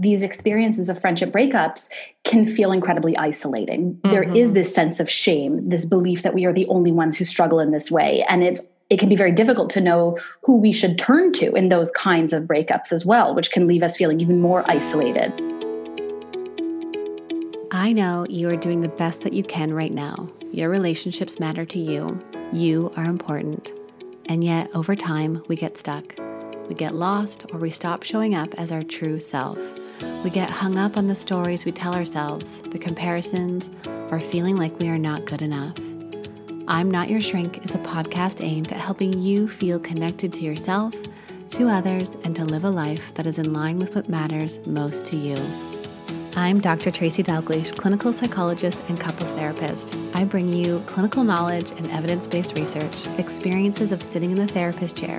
these experiences of friendship breakups can feel incredibly isolating. Mm-hmm. There is this sense of shame, this belief that we are the only ones who struggle in this way. And it can be very difficult to know who we should turn to in those kinds of breakups as well, which can leave us feeling even more isolated. I know you are doing the best that you can right now. Your relationships matter to you. You are important. And yet, over time, we get stuck. We get lost, or we stop showing up as our true self. We get hung up on the stories we tell ourselves, the comparisons, or feeling like we are not good enough. I'm Not Your Shrink is a podcast aimed at helping you feel connected to yourself, to others, and to live a life that is in line with what matters most to you. I'm Dr. Tracy Dalgliesh, clinical psychologist and couples therapist. I bring you clinical knowledge and evidence-based research, experiences of sitting in the therapist chair,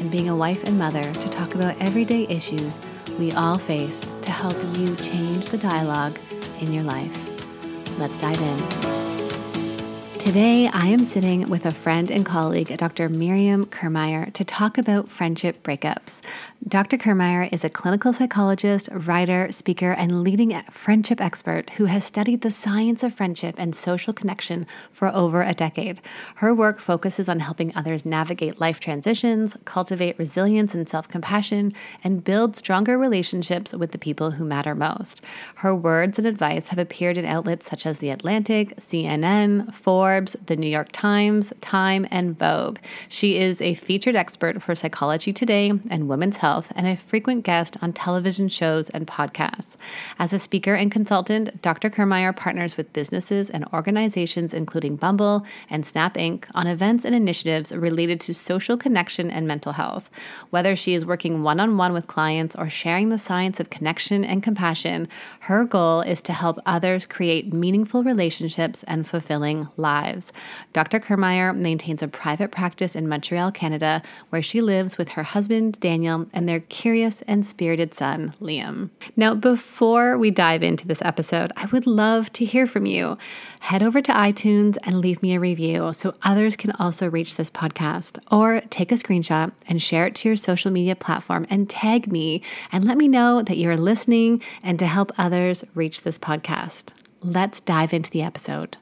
and being a wife and mother to talk about everyday issues we all face to help you change the dialogue in your life. Let's dive in. Today, I am sitting with a friend and colleague, Dr. Miriam Kirmayer, to talk about friendship breakups. Dr. Kirmayer is a clinical psychologist, writer, speaker, and leading friendship expert who has studied the science of friendship and social connection for over a decade. Her work focuses on helping others navigate life transitions, cultivate resilience and self-compassion, and build stronger relationships with the people who matter most. Her words and advice have appeared in outlets such as The Atlantic, CNN, Forbes, The New York Times, Time, and Vogue. She is a featured expert for Psychology Today and Women's Health, and a frequent guest on television shows and podcasts. As a speaker and consultant, Dr. Kirmayer partners with businesses and organizations including Bumble and Snap Inc. on events and initiatives related to social connection and mental health. Whether she is working one-on-one with clients or sharing the science of connection and compassion, her goal is to help others create meaningful relationships and fulfilling lives. Dr. Kirmayer maintains a private practice in Montreal, Canada, where she lives with her husband, Daniel, and their curious and spirited son, Liam. Now, before we dive into this episode, I would love to hear from you. Head over to iTunes and leave me a review so others can also reach this podcast, or take a screenshot and share it to your social media platform and tag me and let me know that you're listening and to help others reach this podcast. Let's dive into the episode.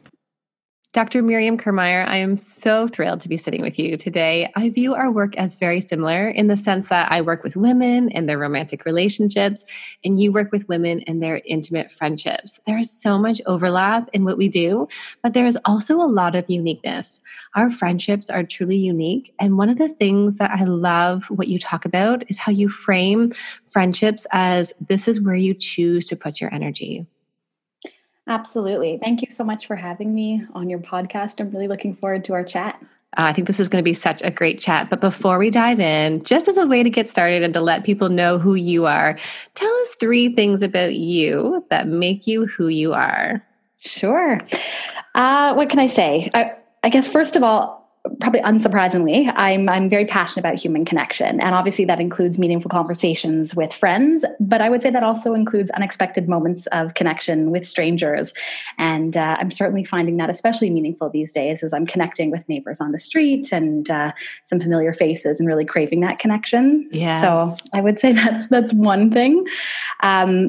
Dr. Miriam Kirmayer, I am so thrilled to be sitting with you today. I view our work as very similar in the sense that I work with women and their romantic relationships, and you work with women and their intimate friendships. There is so much overlap in what we do, but there is also a lot of uniqueness. Our friendships are truly unique, and one of the things that I love what you talk about is how you frame friendships as this is where you choose to put your energy. Absolutely. Thank you so much for having me on your podcast. I'm really looking forward to our chat. I think this is going to be such a great chat. But before we dive in, just as a way to get started and to let people know who you are, tell us three things about you that make you who you are. Sure. What can I say? I guess, first of all, probably unsurprisingly, I'm very passionate about human connection. And obviously that includes meaningful conversations with friends, but I would say that also includes unexpected moments of connection with strangers. And I'm certainly finding that especially meaningful these days as I'm connecting with neighbors on the street and some familiar faces and really craving that connection. Yes. So I would say that's one thing. I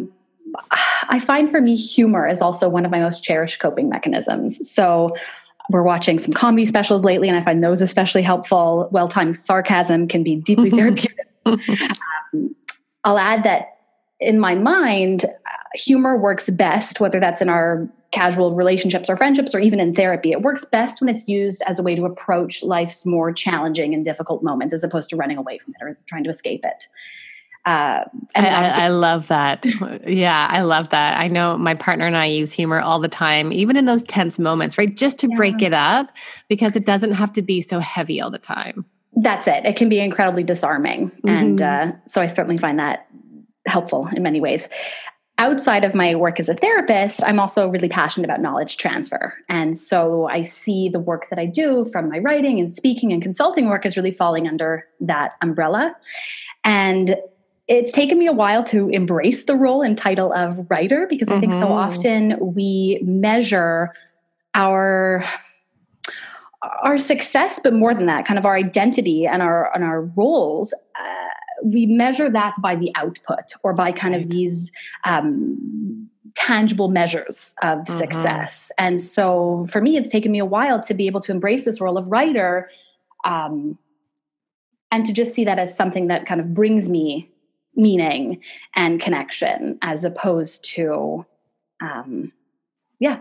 find for me, humor is also one of my most cherished coping mechanisms. So we're watching some comedy specials lately, and I find those especially helpful. Well-timed sarcasm can be deeply therapeutic. I'll add that in my mind, humor works best, whether that's in our casual relationships or friendships or even in therapy. It works best when it's used as a way to approach life's more challenging and difficult moments as opposed to running away from it or trying to escape it. I love that. Yeah, I love that. I know my partner and I use humor all the time, even in those tense moments, right? Just to break it up, because it doesn't have to be so heavy all the time. That's it. It can be incredibly disarming. Mm-hmm. And so I certainly find that helpful in many ways. Outside of my work as a therapist, I'm also really passionate about knowledge transfer. And so I see the work that I do from my writing and speaking and consulting work as really falling under that umbrella. And it's taken me a while to embrace the role and title of writer, because I think so often we measure our success, but more than that, kind of our identity and our roles we measure that by the output or by kind of these tangible measures of success. And so for me, it's taken me a while to be able to embrace this role of writer, and to just see that as something that kind of brings me meaning and connection, as opposed to,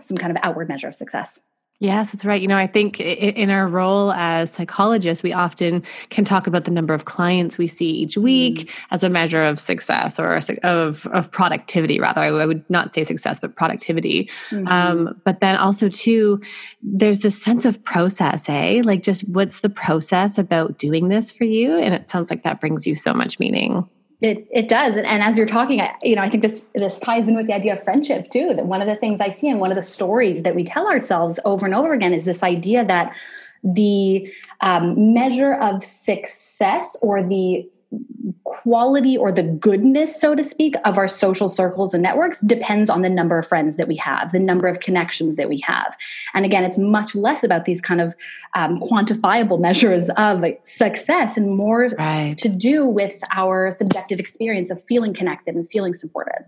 some kind of outward measure of success. Yes, that's right. You know, I think in our role as psychologists, we often can talk about the number of clients we see each week as a measure of success or of productivity, rather. I would not say success, but productivity. But then also, too, there's this sense of process, eh? Like, just what's the process about doing this for you? And it sounds like that brings you so much meaning. It does. And as you're talking, I think this ties in with the idea of friendship too, that one of the things I see and one of the stories that we tell ourselves over and over again is this idea that the measure of success or the quality or the goodness, so to speak, of our social circles and networks depends on the number of friends that we have, the number of connections that we have. And again, it's much less about these kind of quantifiable measures of success and more to do with our subjective experience of feeling connected and feeling supported.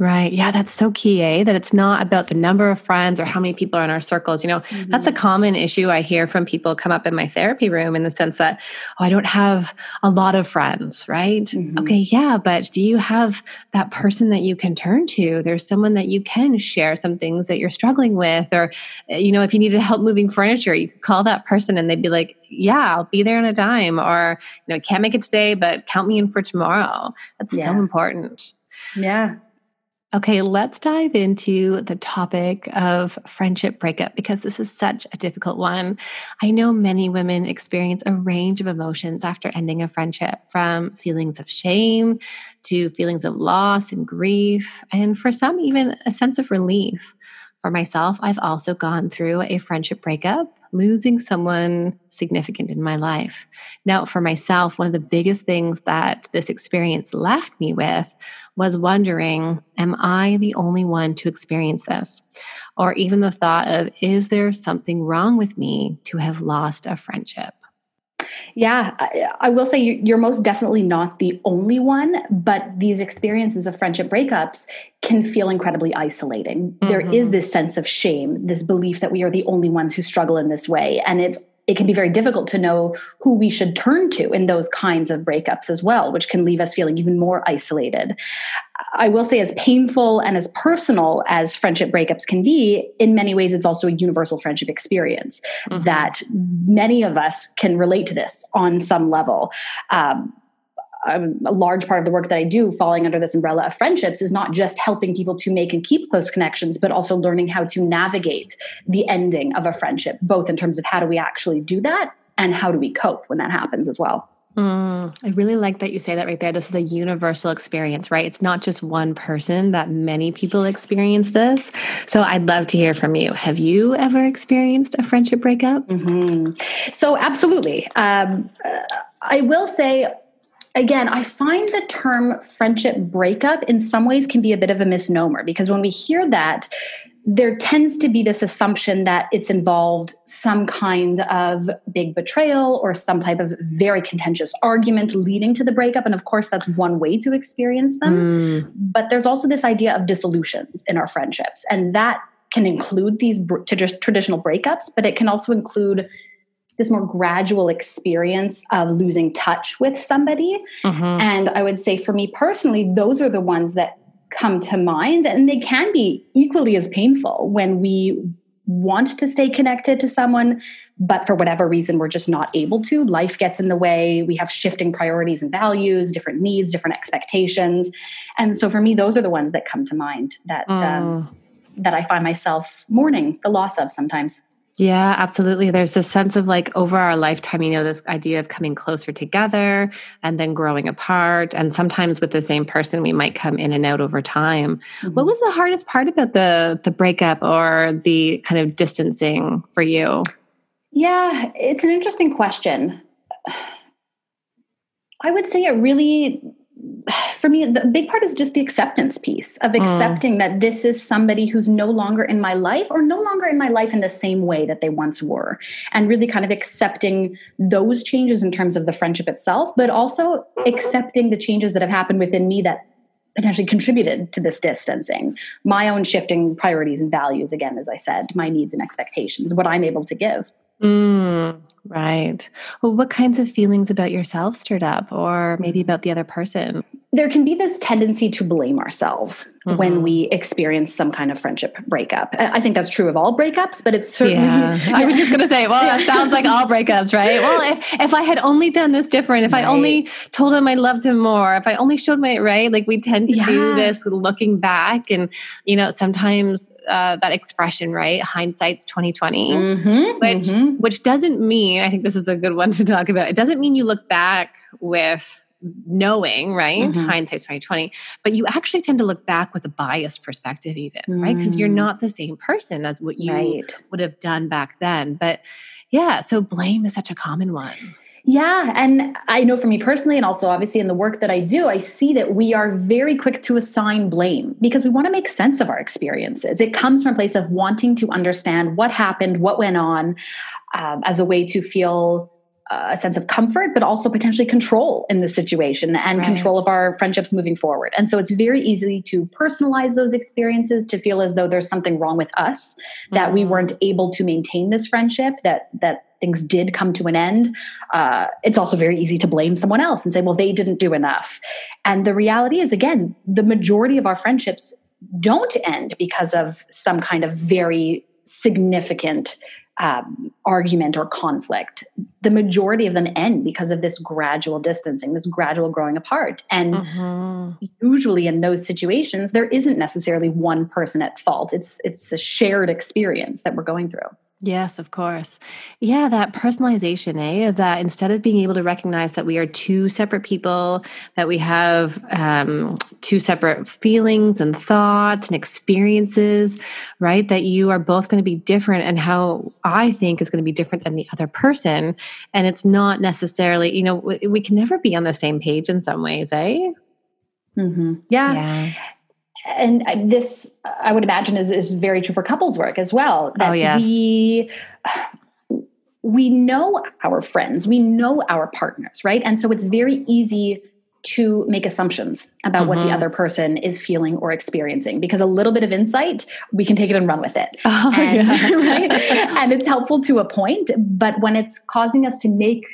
Right. Yeah, that's so key, eh? That it's not about the number of friends or how many people are in our circles. You know, that's a common issue I hear from people come up in my therapy room, in the sense that, oh, I don't have a lot of friends, right? Okay, yeah, but do you have that person that you can turn to? There's someone that you can share some things that you're struggling with, or, you know, if you needed help moving furniture, you could call that person and they'd be like, yeah, I'll be there on a dime, or, you know, can't make it today, but count me in for tomorrow. That's so important. Yeah. Okay, let's dive into the topic of friendship breakup, because this is such a difficult one. I know many women experience a range of emotions after ending a friendship, from feelings of shame to feelings of loss and grief, and for some, even a sense of relief. For myself, I've also gone through a friendship breakup, losing someone significant in my life. Now, for myself, one of the biggest things that this experience left me with was wondering, am I the only one to experience this? Or even the thought of, is there something wrong with me to have lost a friendship? Yeah, I will say you're most definitely not the only one, but these experiences of friendship breakups can feel incredibly isolating. There is this sense of shame, this belief that we are the only ones who struggle in this way. And it can be very difficult to know who we should turn to in those kinds of breakups as well, which can leave us feeling even more isolated. I will say, as painful and as personal as friendship breakups can be, in many ways, it's also a universal friendship experience that many of us can relate to this on some level. A large part of the work that I do, falling under this umbrella of friendships, is not just helping people to make and keep close connections, but also learning how to navigate the ending of a friendship, both in terms of how do we actually do that and how do we cope when that happens as well. I really like that you say that right there. This is a universal experience, right? It's not just one person, that many people experience this. So I'd love to hear from you. Have you ever experienced a friendship breakup? So absolutely. I will say, again, I find the term friendship breakup in some ways can be a bit of a misnomer, because when we hear that, there tends to be this assumption that it's involved some kind of big betrayal or some type of very contentious argument leading to the breakup. And of course, that's one way to experience them. But there's also this idea of dissolutions in our friendships. And that can include these traditional breakups, but it can also include this more gradual experience of losing touch with somebody. And I would say for me personally, those are the ones that come to mind, and they can be equally as painful when we want to stay connected to someone, but for whatever reason, we're just not able to. Life gets in the way. We have shifting priorities and values, different needs, different expectations. And so for me, those are the ones that come to mind that I find myself mourning the loss of sometimes. Yeah, absolutely. There's this sense of, like, over our lifetime, you know, this idea of coming closer together and then growing apart. And sometimes with the same person, we might come in and out over time. What was the hardest part about the breakup or the kind of distancing for you? Yeah, it's an interesting question. I would say it really for me, the big part is just the acceptance piece of accepting that this is somebody who's no longer in my life, or no longer in my life in the same way that they once were, and really kind of accepting those changes in terms of the friendship itself, but also accepting the changes that have happened within me that potentially contributed to this distancing, my own shifting priorities and values, again, as I said, my needs and expectations, what I'm able to give. Right. Well, what kinds of feelings about yourself stirred up, or maybe about the other person? There can be this tendency to blame ourselves when we experience some kind of friendship breakup. I think that's true of all breakups, but it's certainly... Yeah. I was just going to say, well, it sounds like all breakups, right? Well, if I had only done this different, if I only told him I loved him more, if I only showed my... Right? Like, we tend to do this looking back, and, you know, sometimes that expression, right? Hindsight's 20/20, which doesn't mean... I think this is a good one to talk about. It doesn't mean you look back with... knowing, right? Hindsight's 20/20, but you actually tend to look back with a biased perspective even, right? Because you're not the same person as what you would have done back then. But yeah, so blame is such a common one. Yeah. And I know for me personally, and also obviously in the work that I do, I see that we are very quick to assign blame because we want to make sense of our experiences. It comes from a place of wanting to understand what happened, what went on, as a way to feel a sense of comfort, but also potentially control in the situation and control of our friendships moving forward. And so it's very easy to personalize those experiences, to feel as though there's something wrong with us, that we weren't able to maintain this friendship, that things did come to an end. It's also very easy to blame someone else and say, well, they didn't do enough. And the reality is, again, the majority of our friendships don't end because of some kind of very significant argument or conflict. The majority of them end because of this gradual distancing, this gradual growing apart. And usually in those situations, there isn't necessarily one person at fault. It's a shared experience that we're going through. Yes, of course. Yeah, that personalization, that instead of being able to recognize that we are two separate people, that we have two separate feelings and thoughts and experiences, right? That you are both going to be different, and how I think is going to be different than the other person. And it's not necessarily, you know, we can never be on the same page in some ways, Yeah. And this, I would imagine, is very true for couples work as well. That we know our friends, we know our partners, right? And so it's very easy to make assumptions about what the other person is feeling or experiencing, because a little bit of insight, we can take it and run with it. Right? And it's helpful to a point, but when it's causing us to make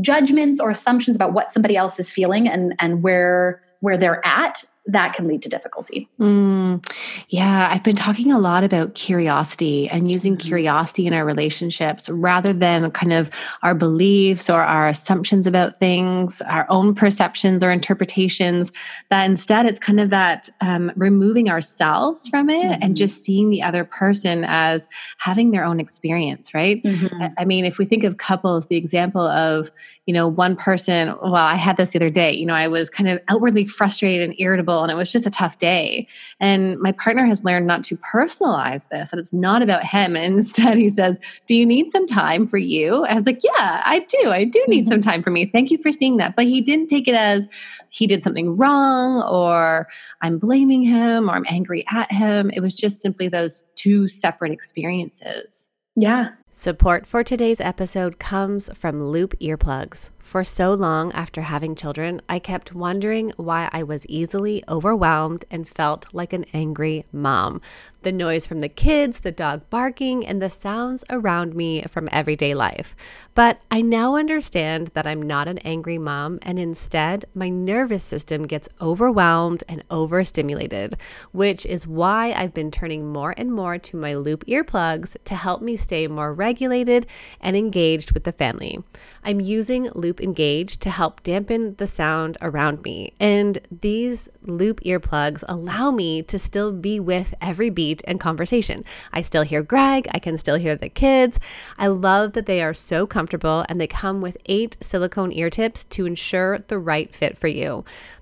judgments or assumptions about what somebody else is feeling and where they're at, that can lead to difficulty. Yeah, I've been talking a lot about curiosity and using curiosity in our relationships rather than kind of our beliefs or our assumptions about things, our own perceptions or interpretations, that instead it's kind of that removing ourselves from it and just seeing the other person as having their own experience, right? I mean, if we think of couples, the example of, you know, one person, well, I had this the other day, you know, I was kind of outwardly frustrated and irritable, and it was just a tough day. And my partner has learned not to personalize this, that it's not about him. And instead he says, do you need some time for you? And I was like, yeah, I do need some time for me. Thank you for seeing that. But he didn't take it as he did something wrong, or I'm blaming him, or I'm angry at him. It was just simply those two separate experiences. Yeah. Support for today's episode comes from Loop earplugs. For so long after having children, I kept wondering why I was easily overwhelmed and felt like an angry mom. The noise from the kids, the dog barking, and the sounds around me from everyday life. But I now understand that I'm not an angry mom, and instead, my nervous system gets overwhelmed and overstimulated, which is why I've been turning more and more to my Loop earplugs to help me stay more regulated and engaged with the family. I'm using Loop Engage to help dampen the sound around me, and these Loop earplugs allow me to still be with every beat and conversation. I still hear Greg, I can still hear the kids. I love that they are so comfortable, and they come with 8 silicone ear tips to ensure the right fit for you.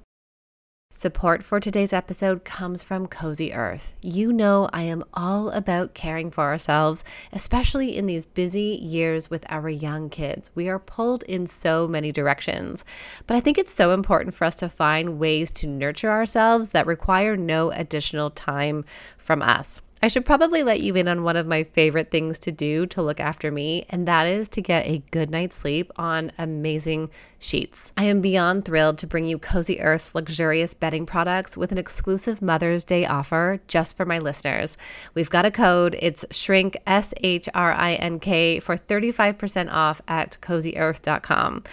Support for today's episode comes from Cozy Earth. You know I am all about caring for ourselves, especially in these busy years with our young kids. We are pulled in so many directions, but I think it's so important for us to find ways to nurture ourselves that require no additional time from us. I should probably let you in on one of my favorite things to do to look after me, and that is to get a good night's sleep on amazing sheets. I am beyond thrilled to bring you Cozy Earth's luxurious bedding products with an exclusive Mother's Day offer just for my listeners. We've got a code, it's SHRINK, SHRINK, for 35% off at CozyEarth.com.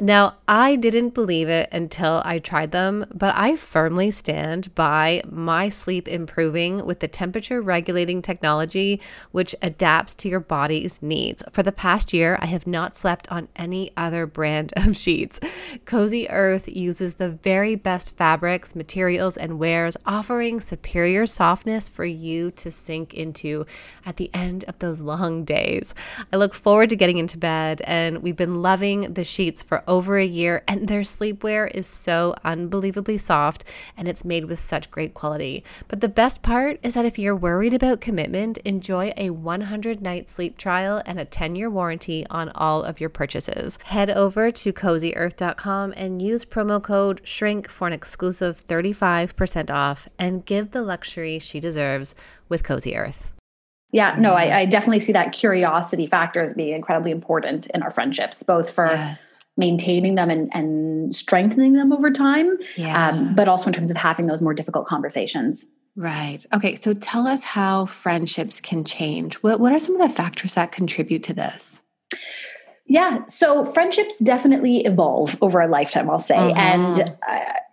Now, I didn't believe it until I tried them, but I firmly stand by my sleep improving with the temperature regulating technology, which adapts to your body's needs. For the past year, I have not slept on any other brand of sheets. Cozy Earth uses the very best fabrics, materials, and wares, offering superior softness for you to sink into at the end of those long days. I look forward to getting into bed, and we've been loving the sheets for over a year, and their sleepwear is so unbelievably soft, and it's made with such great quality. But the best part is that if you're worried about commitment, enjoy a 100-night sleep trial and a 10-year warranty on all of your purchases. Head over to CozyEarth.com and use promo code SHRINK for an exclusive 35% off and give the luxury she deserves with Cozy Earth. Yeah, no, I definitely see that curiosity factor as being incredibly important in our friendships, both for maintaining them and strengthening them over time, but also in terms of having those more difficult conversations. Right. Okay. So tell us how friendships can change. What are some of the factors that contribute to this? Yeah. So friendships definitely evolve over a lifetime, I'll say. And,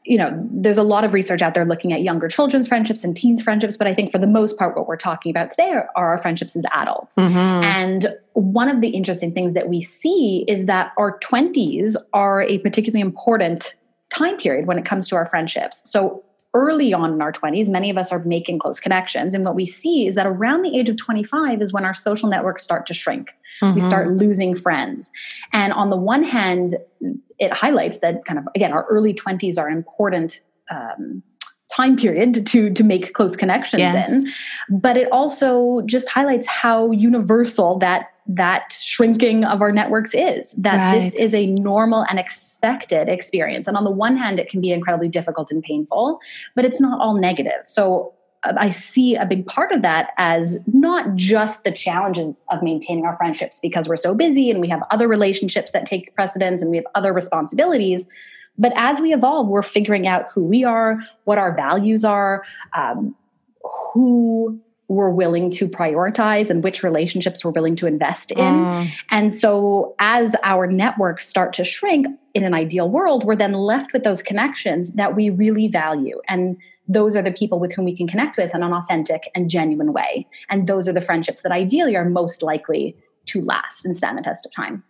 you know, there's a lot of research out there looking at younger children's friendships and teens friendships, but I think for the most part, what we're talking about today are our friendships as adults. And one of the interesting things that we see is that our 20s are a particularly important time period when it comes to our friendships. So early on in our 20s, many of us are making close connections. And what we see is that around the age of 25 is when our social networks start to shrink. We start losing friends. And on the one hand, it highlights that kind of, again, our early 20s are important time period to make close connections in. But it also just highlights how universal that shrinking of our networks is, that this is a normal and expected experience. And on the one hand, it can be incredibly difficult and painful, but it's not all negative. So I see a big part of that as not just the challenges of maintaining our friendships because we're so busy and we have other relationships that take precedence and we have other responsibilities. But as we evolve, we're figuring out who we are, what our values are, who were willing to prioritize and which relationships we're willing to invest in. And so as our networks start to shrink in an ideal world, we're then left with those connections that we really value. And those are the people with whom we can connect with in an authentic and genuine way. And those are the friendships that ideally are most likely to last and stand the test of time.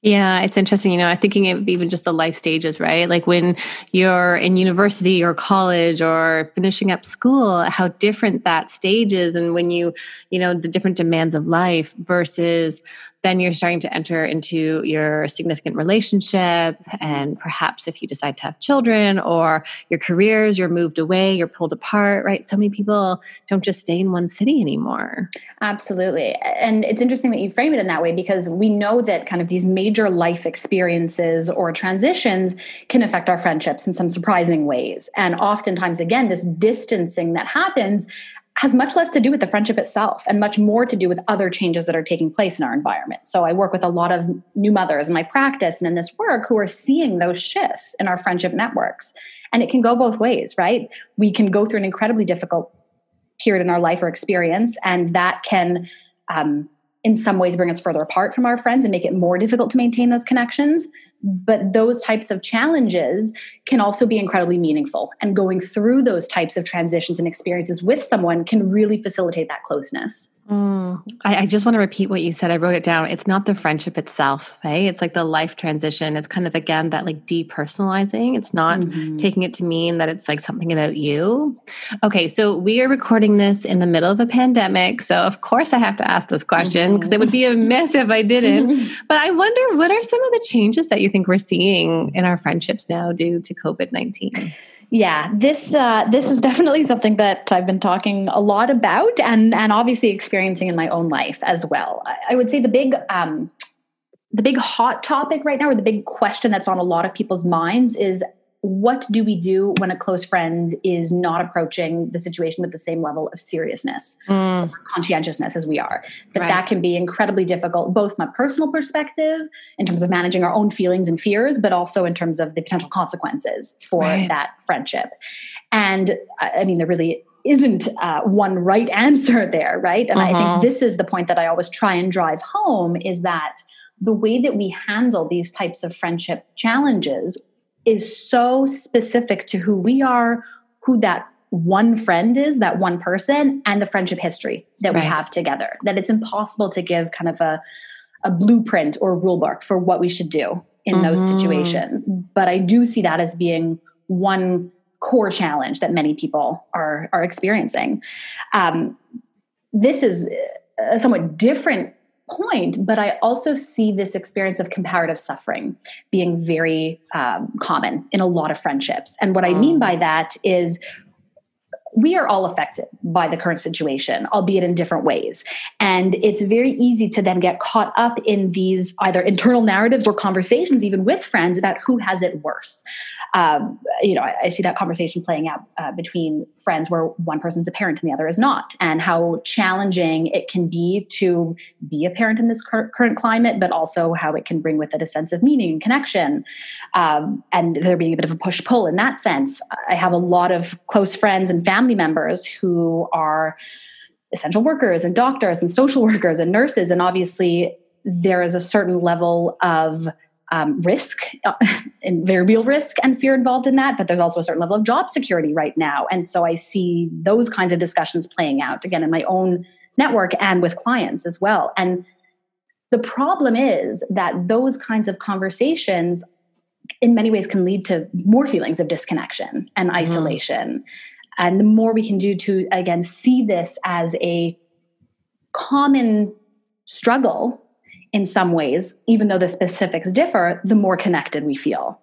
Yeah, it's interesting. You know, I'm thinking of even just the life stages, right? Like when you're in university or college or finishing up school, how different that stage is. And when you know, the different demands of life versus then you're starting to enter into your significant relationship. And perhaps if you decide to have children or your careers, you're moved away, you're pulled apart, right? So many people don't just stay in one city anymore. Absolutely. And it's interesting that you frame it in that way, because we know that kind of these major life experiences or transitions can affect our friendships in some surprising ways. And oftentimes, again, this distancing that happens has much less to do with the friendship itself and much more to do with other changes that are taking place in our environment. So I work with a lot of new mothers in my practice and in this work who are seeing those shifts in our friendship networks. And it can go both ways, right? We can go through an incredibly difficult period in our life or experience, and that can in some ways bring us further apart from our friends and make it more difficult to maintain those connections. But those types of challenges can also be incredibly meaningful. And going through those types of transitions and experiences with someone can really facilitate that closeness. I just want to repeat what you said. I wrote it down. It's not the friendship itself, right? It's like the life transition. It's kind of, again, that like depersonalizing. It's not taking it to mean that it's like something about you. Okay. So we are recording this in the middle of a pandemic. So of course I have to ask this question because it would be a miss if I didn't. But I wonder, what are some of the changes that you think we're seeing in our friendships now due to COVID-19? Yeah, this is definitely something that I've been talking a lot about and obviously experiencing in my own life as well. I would say the big hot topic right now, or the big question that's on a lot of people's minds, is what do we do when a close friend is not approaching the situation with the same level of seriousness or conscientiousness as we are? That can be incredibly difficult, both from a personal perspective in terms of managing our own feelings and fears, but also in terms of the potential consequences for that friendship. And I mean, there really isn't one right answer there, right? And I think this is the point that I always try and drive home, is that the way that we handle these types of friendship challenges is so specific to who we are, who that one friend is, that one person, and the friendship history that we have together, that it's impossible to give kind of a blueprint or rule book for what we should do in those situations. But I do see that as being one core challenge that many people are experiencing. This is a somewhat different point, but I also see this experience of comparative suffering being very common in a lot of friendships. And what I mean by that is we are all affected by the current situation, albeit in different ways. And it's very easy to then get caught up in these either internal narratives or conversations, even with friends, about who has it worse. You know, I see that conversation playing out between friends where one person's a parent and the other is not, and how challenging it can be to be a parent in this current climate, but also how it can bring with it a sense of meaning and connection. And there being a bit of a push-pull in that sense. I have a lot of close friends and family members who are essential workers and doctors and social workers and nurses. And obviously there is a certain level of risk, and very real risk and fear involved in that, but there's also a certain level of job security right now. And so I see those kinds of discussions playing out again in my own network and with clients as well. And the problem is that those kinds of conversations in many ways can lead to more feelings of disconnection and isolation. And the more we can do to, again, see this as a common struggle in some ways, even though the specifics differ, the more connected we feel.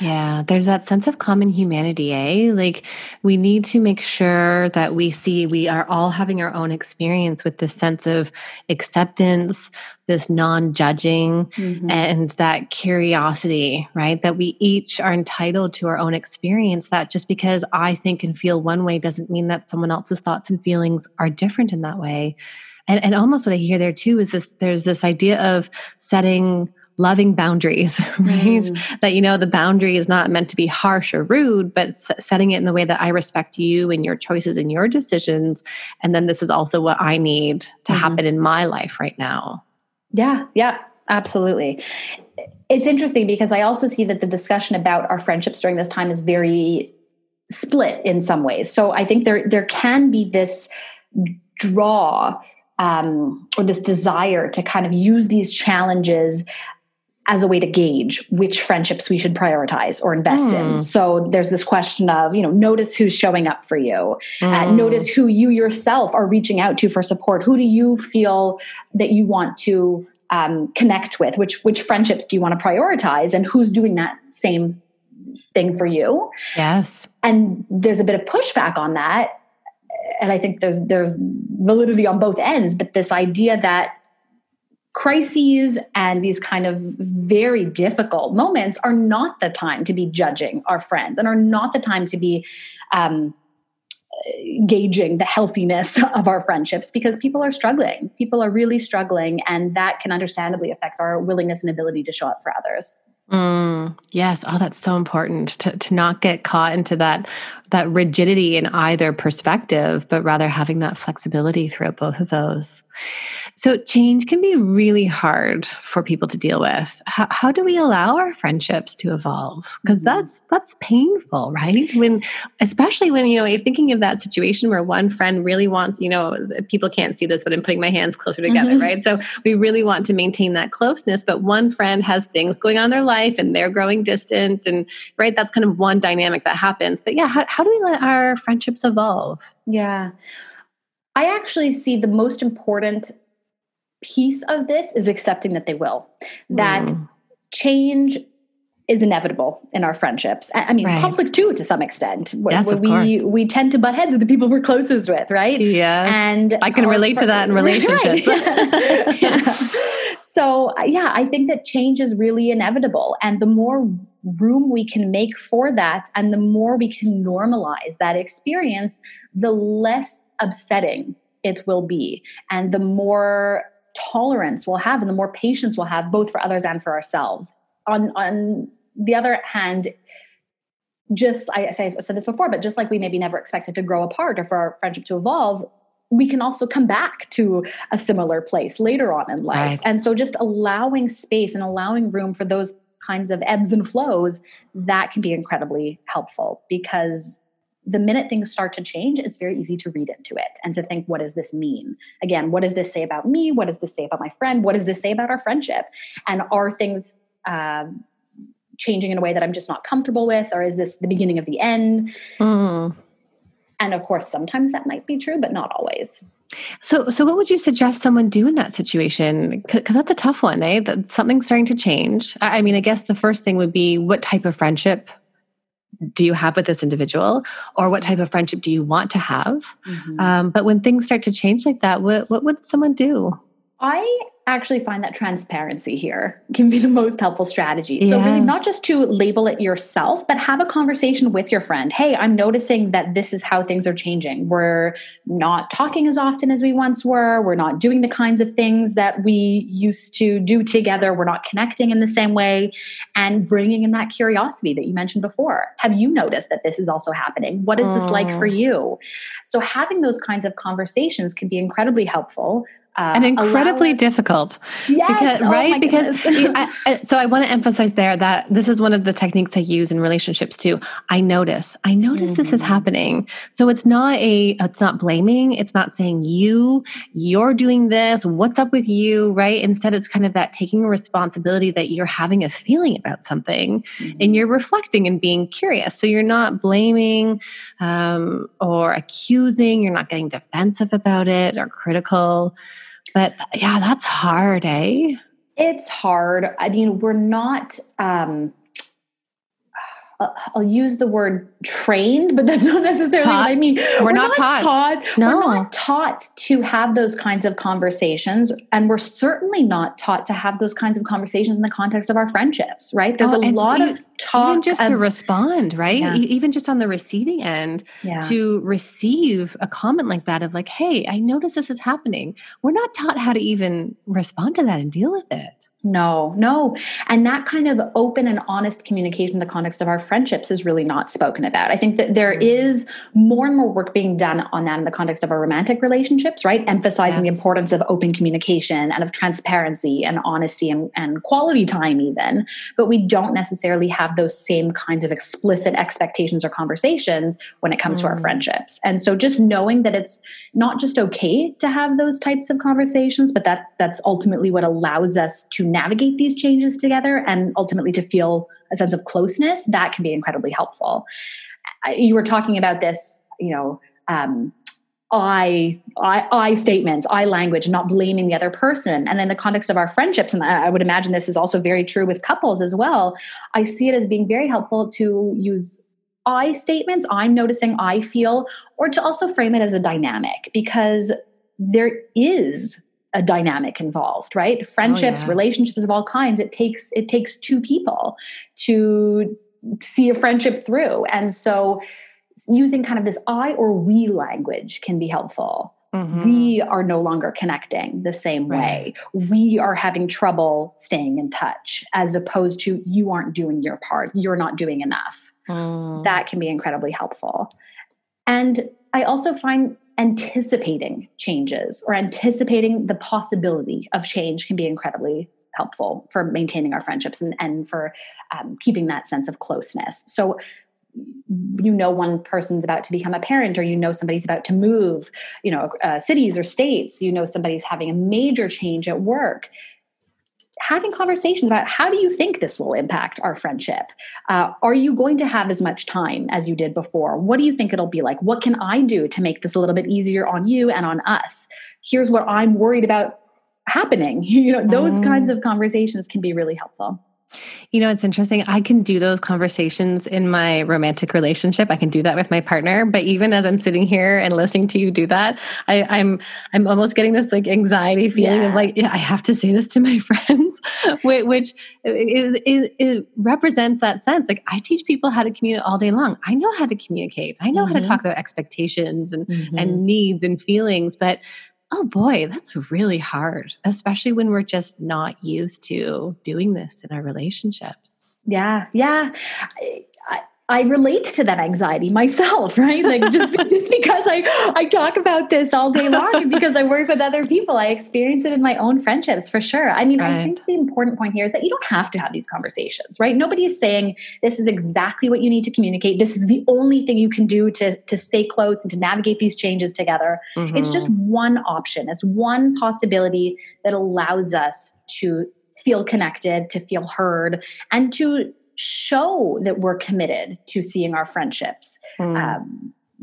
Yeah, there's that sense of common humanity, eh? Like we need to make sure that we see we are all having our own experience with this sense of acceptance, this non-judging, and that curiosity, right? That we each are entitled to our own experience, that just because I think and feel one way doesn't mean that someone else's thoughts and feelings are different in that way. And almost what I hear there too is there's this idea of setting loving boundaries, right? That, you know, the boundary is not meant to be harsh or rude, but setting it in the way that I respect you and your choices and your decisions. And then this is also what I need to happen in my life right now. Yeah. Yeah, absolutely. It's interesting because I also see that the discussion about our friendships during this time is very split in some ways. So I think there can be this draw or this desire to kind of use these challenges as a way to gauge which friendships we should prioritize or invest in. So there's this question of, you know, notice who's showing up for you. Notice who you yourself are reaching out to for support. Who do you feel that you want to connect with? Which friendships do you want to prioritize? And who's doing that same thing for you? Yes. And there's a bit of pushback on that. And I think there's validity on both ends, but this idea that crises and these kind of very difficult moments are not the time to be judging our friends and are not the time to be gauging the healthiness of our friendships, because people are struggling. People are really struggling, and that can understandably affect our willingness and ability to show up for others. Yes. Oh, that's so important to not get caught into that rigidity in either perspective, but rather having that flexibility throughout both of those. So change can be really hard for people to deal with. How do we allow our friendships to evolve? Because that's painful, right? Especially when, you know, if thinking of that situation where one friend really wants, you know, people can't see this, but I'm putting my hands closer together, right? So we really want to maintain that closeness, but one friend has things going on in their life and they're growing distant, and right, that's kind of one dynamic that happens. But yeah, how do we let our friendships evolve? Yeah. I actually see the most important piece of this is accepting that they will. That change is inevitable in our friendships. I mean, conflict too, to some extent. Yes, of course. We tend to butt heads with the people we're closest with, right? Yeah. And I can relate to that in relationships. Right. Yeah. So yeah, I think that change is really inevitable. And the more room we can make for that, and the more we can normalize that experience, the less upsetting it will be. And the more tolerance we'll have and the more patience we'll have, both for others and for ourselves. On the other hand, I've said this before, but just like we maybe never expected to grow apart or for our friendship to evolve, we can also come back to a similar place later on in life. Right. And so just allowing space and allowing room for those kinds of ebbs and flows, that can be incredibly helpful, because the minute things start to change, it's very easy to read into it and to think, what does this mean? Again, what does this say about me? What does this say about my friend? What does this say about our friendship? And are things changing in a way that I'm just not comfortable with? Or is this the beginning of the end? And of course, sometimes that might be true, but not always. So what would you suggest someone do in that situation? Because that's a tough one, eh? That something's starting to change. I mean, I guess the first thing would be, what type of friendship do you have with this individual, or what type of friendship do you want to have? But when things start to change like that, what would someone do? I actually find that transparency here can be the most helpful strategy. So really not just to label it yourself, but have a conversation with your friend. Hey, I'm noticing that this is how things are changing. We're not talking as often as we once were. We're not doing the kinds of things that we used to do together. We're not connecting in the same way, and bringing in that curiosity that you mentioned before. Have you noticed that this is also happening? What is this like for you? So having those kinds of conversations can be incredibly helpful. And incredibly difficult. Yes. So I want to emphasize there that this is one of the techniques I use in relationships too. I notice this is happening. So it's not blaming. It's not saying you're doing this. What's up with you? Right. Instead, it's kind of that taking responsibility that you're having a feeling about something and you're reflecting and being curious. So you're not blaming or accusing. You're not getting defensive about it or critical. But yeah, that's hard, eh? It's hard. I mean, we're not, I'll use the word trained, but that's not necessarily what I mean. We're not taught. No. We're not taught to have those kinds of conversations. And we're certainly not taught to have those kinds of conversations in the context of our friendships, right? There's a lot of talk. Even just to respond, right? Yeah. Even just on the receiving end, to receive a comment like that of like, hey, I notice this is happening. We're not taught how to even respond to that and deal with it. No. And that kind of open and honest communication in the context of our friendships is really not spoken about. I think that there is more and more work being done on that in the context of our romantic relationships, right? Emphasizing the importance of open communication and of transparency and honesty and quality time even. But we don't necessarily have those same kinds of explicit expectations or conversations when it comes to our friendships. And so just knowing that it's not just okay to have those types of conversations, but that's ultimately what allows us to navigate these changes together and ultimately to feel a sense of closeness, that can be incredibly helpful. You were talking about this, you know, I statements, I language, not blaming the other person. And in the context of our friendships, and I would imagine this is also very true with couples as well, I see it as being very helpful to use I statements, I'm noticing, I feel, or to also frame it as a dynamic, because there is a dynamic involved, right? Friendships, relationships of all kinds. It takes two people to see a friendship through. And so using kind of this I or we language can be helpful. Mm-hmm. We are no longer connecting the same way. We are having trouble staying in touch, as opposed to you aren't doing your part. You're not doing enough. That can be incredibly helpful. And I also find anticipating changes or anticipating the possibility of change can be incredibly helpful for maintaining our friendships and for keeping that sense of closeness. So, you know, one person's about to become a parent, or you know somebody's about to move, you know, cities or states, you know somebody's having a major change at work. Having conversations about how do you think this will impact our friendship? Are you going to have as much time as you did before? What do you think it'll be like? What can I do to make this a little bit easier on you and on us? Here's what I'm worried about happening. You know, those kinds of conversations can be really helpful. You know, it's interesting. I can do those conversations in my romantic relationship. I can do that with my partner. But even as I'm sitting here and listening to you do that, I'm almost getting this like anxiety feeling of like, I have to say this to my friends, which is represents that sense. Like, I teach people how to communicate all day long. I know how to communicate. I know how to talk about expectations and needs and feelings, but oh boy, that's really hard, especially when we're just not used to doing this in our relationships. Yeah. I relate to that anxiety myself, right? Like just because I talk about this all day long and because I work with other people, I experience it in my own friendships for sure. I mean, I think the important point here is that you don't have to have these conversations, right? Nobody is saying this is exactly what you need to communicate. This is the only thing you can do to stay close and to navigate these changes together. Mm-hmm. It's just one option. It's one possibility that allows us to feel connected, to feel heard, and to show that we're committed to seeing our friendships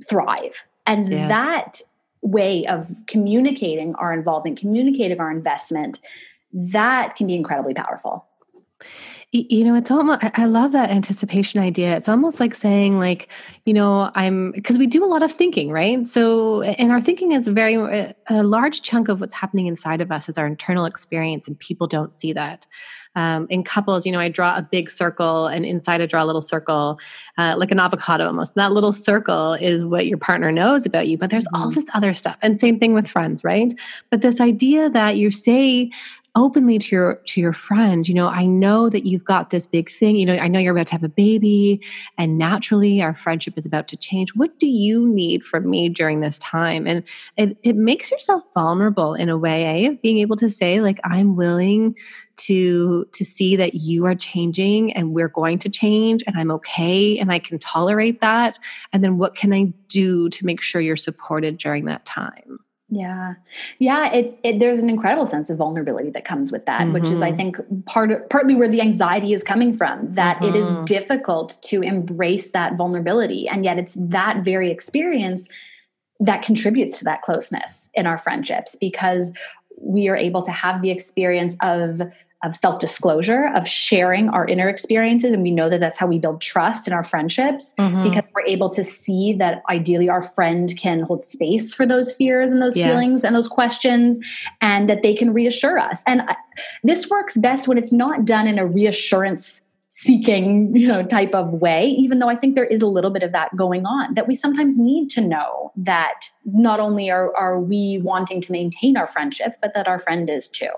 thrive. And that way of communicating our involvement, communicating our investment, that can be incredibly powerful. You know, it's almost, I love that anticipation idea. It's almost like saying like, you know, because we do a lot of thinking, right? So, and our thinking is a large chunk of what's happening inside of us is our internal experience, and people don't see that. In couples, you know, I draw a big circle and inside I draw a little circle, like an avocado almost. And that little circle is what your partner knows about you, but there's all this other stuff. And same thing with friends, right? But this idea that you say openly to your friend, you know, I know that you've got this big thing, you know, I know you're about to have a baby and naturally our friendship is about to change. What do you need from me during this time? And it makes yourself vulnerable in a way, of being able to say like, I'm willing to see that you are changing and we're going to change and I'm okay and I can tolerate that. And then what can I do to make sure you're supported during that time? Yeah. There's an incredible sense of vulnerability that comes with that, which is, I think, partly where the anxiety is coming from, that it is difficult to embrace that vulnerability. And yet it's that very experience that contributes to that closeness in our friendships, because we are able to have the experience of self-disclosure, of sharing our inner experiences. And we know that that's how we build trust in our friendships, because we're able to see that ideally our friend can hold space for those fears and those feelings and those questions, and that they can reassure us. And this works best when it's not done in a reassurance seeking, you know, type of way, even though I think there is a little bit of that going on, that we sometimes need to know that not only are we wanting to maintain our friendship, but that our friend is too.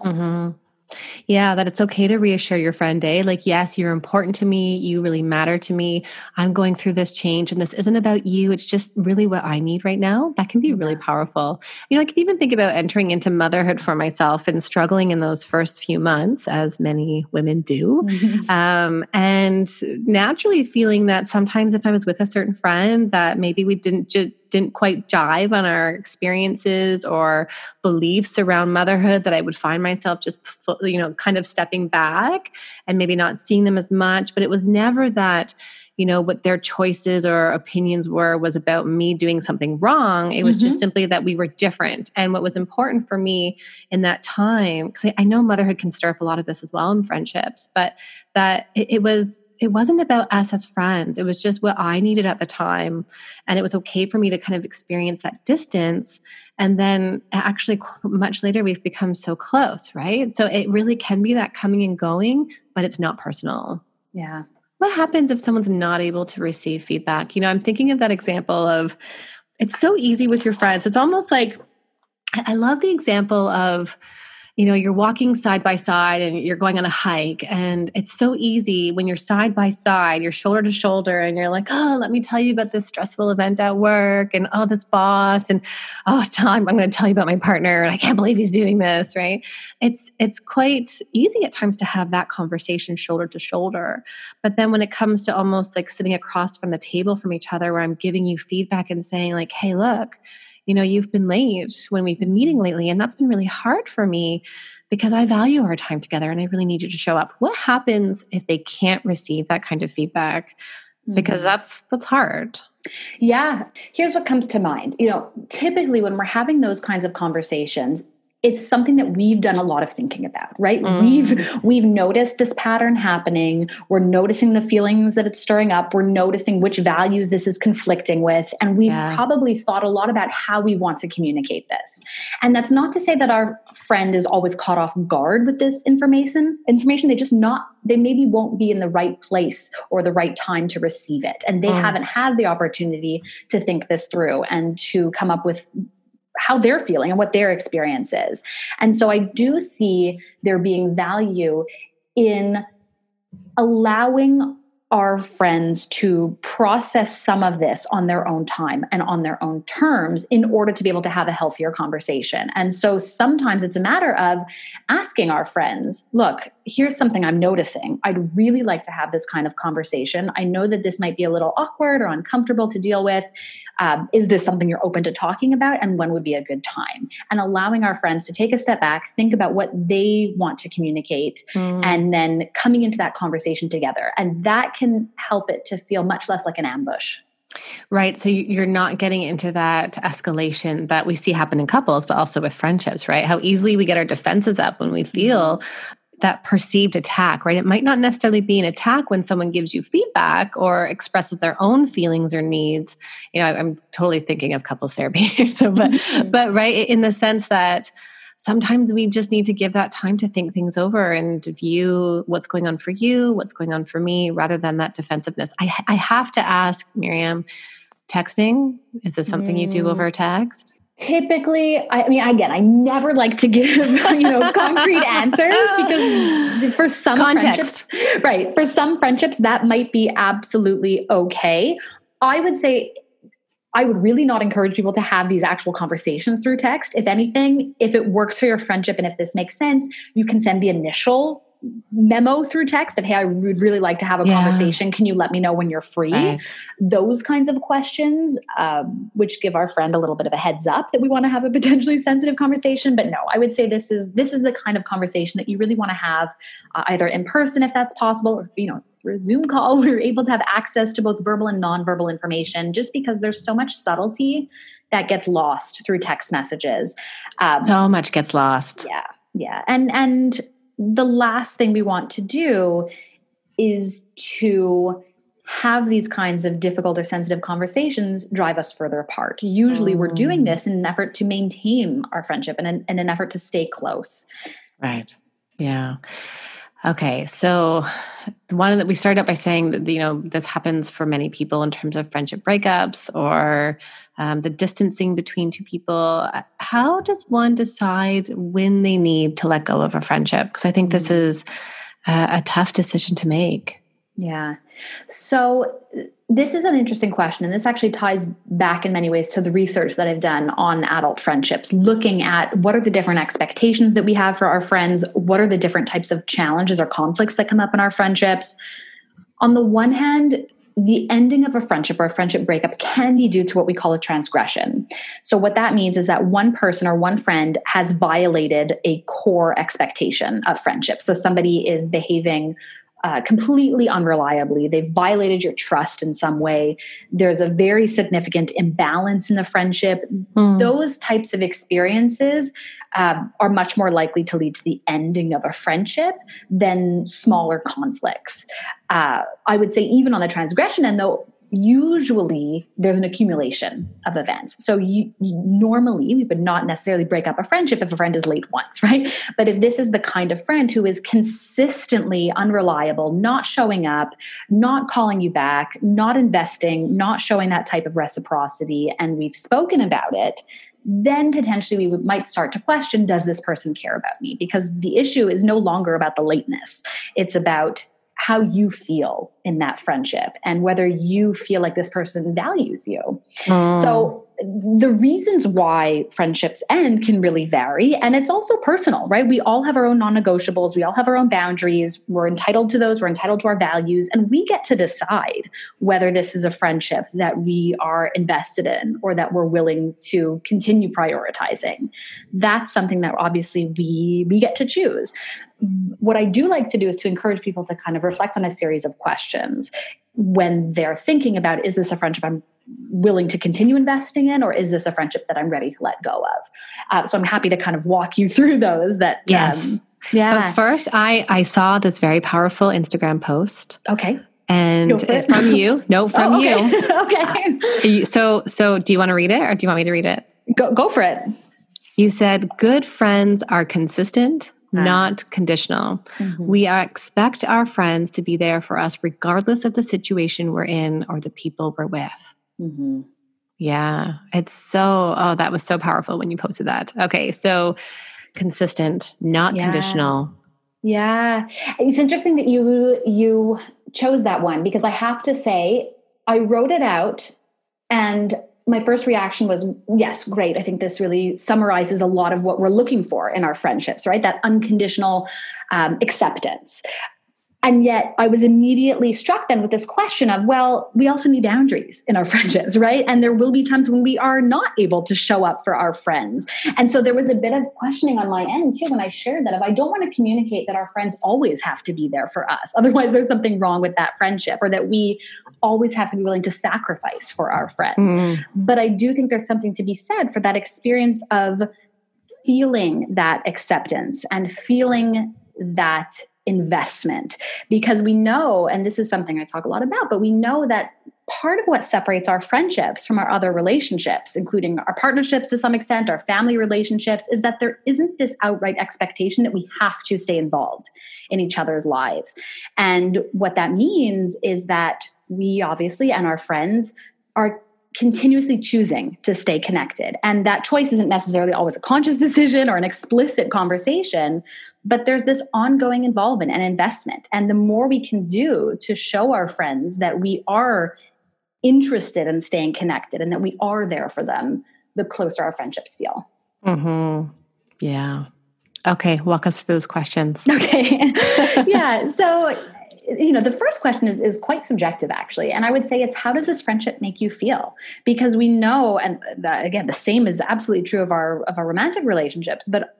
Yeah, that it's okay to reassure your friend, eh? Like, yes, you're important to me. You really matter to me. I'm going through this change and this isn't about you. It's just really what I need right now. That can be really powerful. You know, I can even think about entering into motherhood for myself and struggling in those first few months, as many women do. Mm-hmm. And naturally feeling that sometimes if I was with a certain friend that maybe we didn't quite jive on our experiences or beliefs around motherhood, that I would find myself just, you know, kind of stepping back and maybe not seeing them as much. But it was never that, you know, what their choices or opinions were was about me doing something wrong. It was just simply that we were different. And what was important for me in that time, because I know motherhood can stir up a lot of this as well in friendships, but that it wasn't about us as friends. It was just what I needed at the time. And it was okay for me to kind of experience that distance. And then actually much later, we've become so close, right? So it really can be that coming and going, but it's not personal. Yeah. What happens if someone's not able to receive feedback? You know, I'm thinking of that example of, it's so easy with your friends. It's almost like, I love the example of, you know, you're walking side by side and you're going on a hike, and it's so easy when you're side by side, you're shoulder to shoulder, and you're like, oh, let me tell you about this stressful event at work, and oh, this boss, and oh, Tom, I'm going to tell you about my partner, and I can't believe he's doing this, right? It's quite easy at times to have that conversation shoulder to shoulder. But then when it comes to almost like sitting across from the table from each other, where I'm giving you feedback and saying like, hey, look, you know, you've been late when we've been meeting lately, and that's been really hard for me because I value our time together and I really need you to show up. What happens if they can't receive that kind of feedback? Because that's hard. Yeah. Here's what comes to mind. You know, typically when we're having those kinds of conversations, it's something that we've done a lot of thinking about, right? We've noticed this pattern happening. We're noticing the feelings that it's stirring up. We're noticing which values this is conflicting with. And we've probably thought a lot about how we want to communicate this. And that's not to say that our friend is always caught off guard with this information. They maybe won't be in the right place or the right time to receive it. And they haven't had the opportunity to think this through and to come up with how they're feeling and what their experience is. And so I do see there being value in allowing our friends to process some of this on their own time and on their own terms in order to be able to have a healthier conversation. And so sometimes it's a matter of asking our friends, look, here's something I'm noticing. I'd really like to have this kind of conversation. I know that this might be a little awkward or uncomfortable to deal with. Is this something you're open to talking about? And when would be a good time? And allowing our friends to take a step back, think about what they want to communicate, and then coming into that conversation together. And that can help it to feel much less like an ambush. Right. So you're not getting into that escalation that we see happen in couples, but also with friendships, right? How easily we get our defenses up when we feel that perceived attack, right? It might not necessarily be an attack when someone gives you feedback or expresses their own feelings or needs. You know, I'm totally thinking of couples therapy here. So, but right, in the sense that sometimes we just need to give that time to think things over and view what's going on for you, what's going on for me, rather than that defensiveness. I have to ask, Miriam, texting, is this something you do over text? Typically, I mean, again, I never like to give, you know, concrete answers because for some friendships, right? For some friendships, that might be absolutely okay. I would say I would really not encourage people to have these actual conversations through text. If anything, if it works for your friendship and if this makes sense, you can send the initial memo through text of, hey, I would really like to have a conversation. Can you let me know when you're free? Right. Those kinds of questions, which give our friend a little bit of a heads up that we want to have a potentially sensitive conversation. But no, I would say this is the kind of conversation that you really want to have either in person, if that's possible, or, you know, through a Zoom call, we're able to have access to both verbal and nonverbal information, just because there's so much subtlety that gets lost through text messages. So much gets lost. Yeah. Yeah. And the last thing we want to do is to have these kinds of difficult or sensitive conversations drive us further apart. Usually we're doing this in an effort to maintain our friendship and an effort to stay close. Right. Yeah. Okay. So one that we started out by saying that, you know, this happens for many people in terms of friendship breakups or the distancing between two people. How does one decide when they need to let go of a friendship? Cause I think this is a tough decision to make. Yeah. So this is an interesting question. And this actually ties back in many ways to the research that I've done on adult friendships, looking at what are the different expectations that we have for our friends? What are the different types of challenges or conflicts that come up in our friendships? On the one hand, the ending of a friendship or a friendship breakup can be due to what we call a transgression. So what that means is that one person or one friend has violated a core expectation of friendship. So somebody is behaving completely unreliably. They've violated your trust in some way. There's a very significant imbalance in the friendship. Those types of experiences are much more likely to lead to the ending of a friendship than smaller conflicts. I would say even on the transgression end, though, usually there's an accumulation of events. So normally we would not necessarily break up a friendship if a friend is late once, right? But if this is the kind of friend who is consistently unreliable, not showing up, not calling you back, not investing, not showing that type of reciprocity, and we've spoken about it, then potentially we might start to question, does this person care about me? Because the issue is no longer about the lateness. It's about how you feel in that friendship and whether you feel like this person values you. So the reasons why friendships end can really vary. And it's also personal, right? We all have our own non-negotiables. We all have our own boundaries. We're entitled to those. We're entitled to our values. And we get to decide whether this is a friendship that we are invested in or that we're willing to continue prioritizing. That's something that obviously we get to choose. What I do like to do is to encourage people to kind of reflect on a series of questions when they're thinking about, is this a friendship I'm willing to continue investing in, or is this a friendship that I'm ready to let go of? So I'm happy to kind of walk you through those. But first, I saw this very powerful Instagram post. Okay. And from you. No, from you. Okay. So do you want to read it or do you want me to read it? Go for it. You said, good friends are consistent, not conditional. We expect our friends to be there for us regardless of the situation we're in or the people we're with. Yeah, it's so, that was so powerful when you posted that. Okay, so consistent, not conditional. Yeah, it's interesting that you chose that one because I have to say, I wrote it out and my first reaction was, yes, great. I think this really summarizes a lot of what we're looking for in our friendships, right? That unconditional acceptance. And yet I was immediately struck then with this question of, well, we also need boundaries in our friendships, right? And there will be times when we are not able to show up for our friends. And so there was a bit of questioning on my end too, when I shared that, if I don't want to communicate that our friends always have to be there for us, otherwise there's something wrong with that friendship, or that we always have to be willing to sacrifice for our friends. But I do think there's something to be said for that experience of feeling that acceptance and feeling that investment, because we know, and this is something I talk a lot about, but we know that part of what separates our friendships from our other relationships, including our partnerships to some extent, our family relationships, is that there isn't this outright expectation that we have to stay involved in each other's lives. And what that means is that we obviously, and our friends, are continuously choosing to stay connected. And that choice isn't necessarily always a conscious decision or an explicit conversation, but there's this ongoing involvement and investment. And the more we can do to show our friends that we are interested in staying connected and that we are there for them, the closer our friendships feel. Yeah. Okay. Walk us through those questions. Okay. So, you know, the first question is quite subjective, actually. And I would say it's, how does this friendship make you feel? Because we know, and again, the same is absolutely true of our romantic relationships, but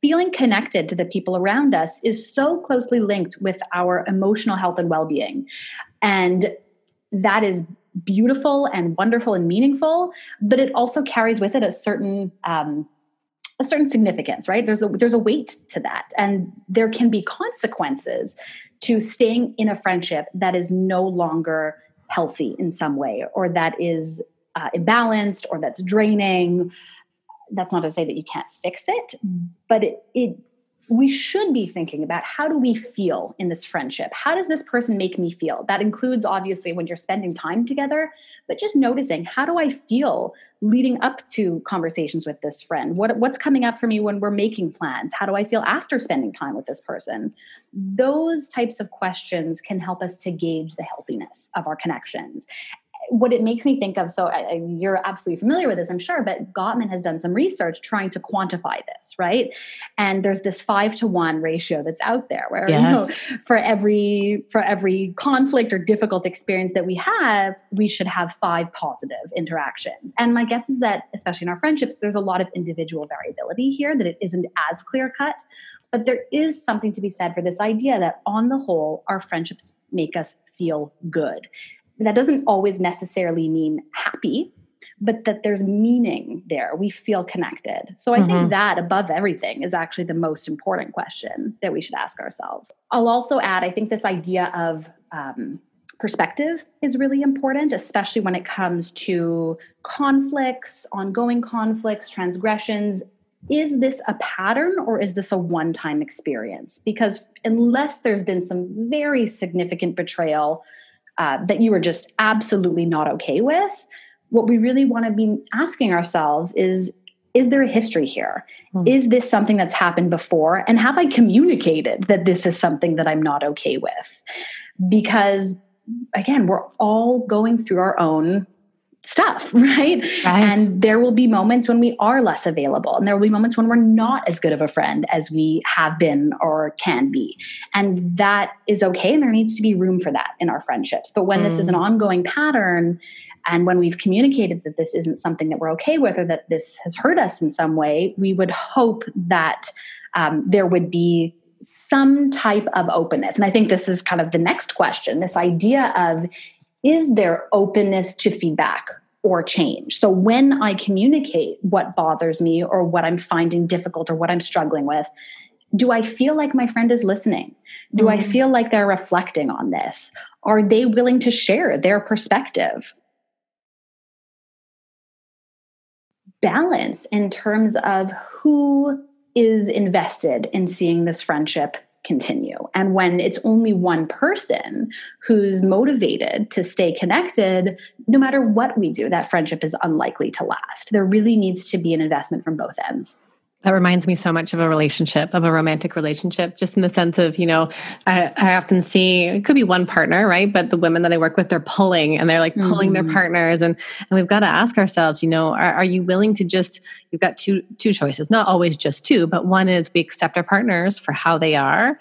feeling connected to the people around us is so closely linked with our emotional health and well-being. And that is beautiful and wonderful and meaningful, but it also carries with it a certain significance, right? There's a weight to that. And there can be consequences to staying in a friendship that is no longer healthy in some way, or that is imbalanced, or that's draining. That's not to say that you can't fix it, but it we should be thinking about how do we feel in this friendship? How does this person make me feel? That includes obviously when you're spending time together, but just noticing, how do I feel leading up to conversations with this friend? What's coming up for me when we're making plans? How do I feel after spending time with this person? Those types of questions can help us to gauge the healthiness of our connections. What it makes me think of, so you're absolutely familiar with this, I'm sure, but Gottman has done some research trying to quantify this, right? And there's this 5-to-1 ratio that's out there where you know, for every conflict or difficult experience that we have, we should have 5 positive interactions. And my guess is that, especially in our friendships, there's a lot of individual variability here, that it isn't as clear-cut. But there is something to be said for this idea that on the whole, our friendships make us feel good. That doesn't always necessarily mean happy, but that there's meaning there. We feel connected. So I think that above everything is actually the most important question that we should ask ourselves. I'll also add, I think this idea of perspective is really important, especially when it comes to conflicts, ongoing conflicts, transgressions. Is this a pattern or is this a one-time experience? Because unless there's been some very significant betrayal that you were just absolutely not okay with, what we really want to be asking ourselves is there a history here? Is this something that's happened before? And have I communicated that this is something that I'm not okay with? Because again, we're all going through our own stuff, right? And there will be moments when we are less available, and there will be moments when we're not as good of a friend as we have been or can be. And that is okay. And there needs to be room for that in our friendships. But when this is an ongoing pattern, and when we've communicated that this isn't something that we're okay with, or that this has hurt us in some way, we would hope that there would be some type of openness. And I think this is kind of the next question, this idea of, is there openness to feedback or change? So when I communicate what bothers me or what I'm finding difficult or what I'm struggling with, do I feel like my friend is listening? Do I feel like they're reflecting on this? Are they willing to share their perspective? Balance in terms of who is invested in seeing this friendship continue. And when it's only one person who's motivated to stay connected, no matter what we do, that friendship is unlikely to last. There really needs to be an investment from both ends. That reminds me so much of a relationship, of a romantic relationship, just in the sense of, you know, I often see, it could be one partner, right? But the women that I work with, they're pulling, and they're like pulling their partners. And we've got to ask ourselves, you know, are you willing to just, you've got two choices, not always just two, but one is we accept our partners for how they are,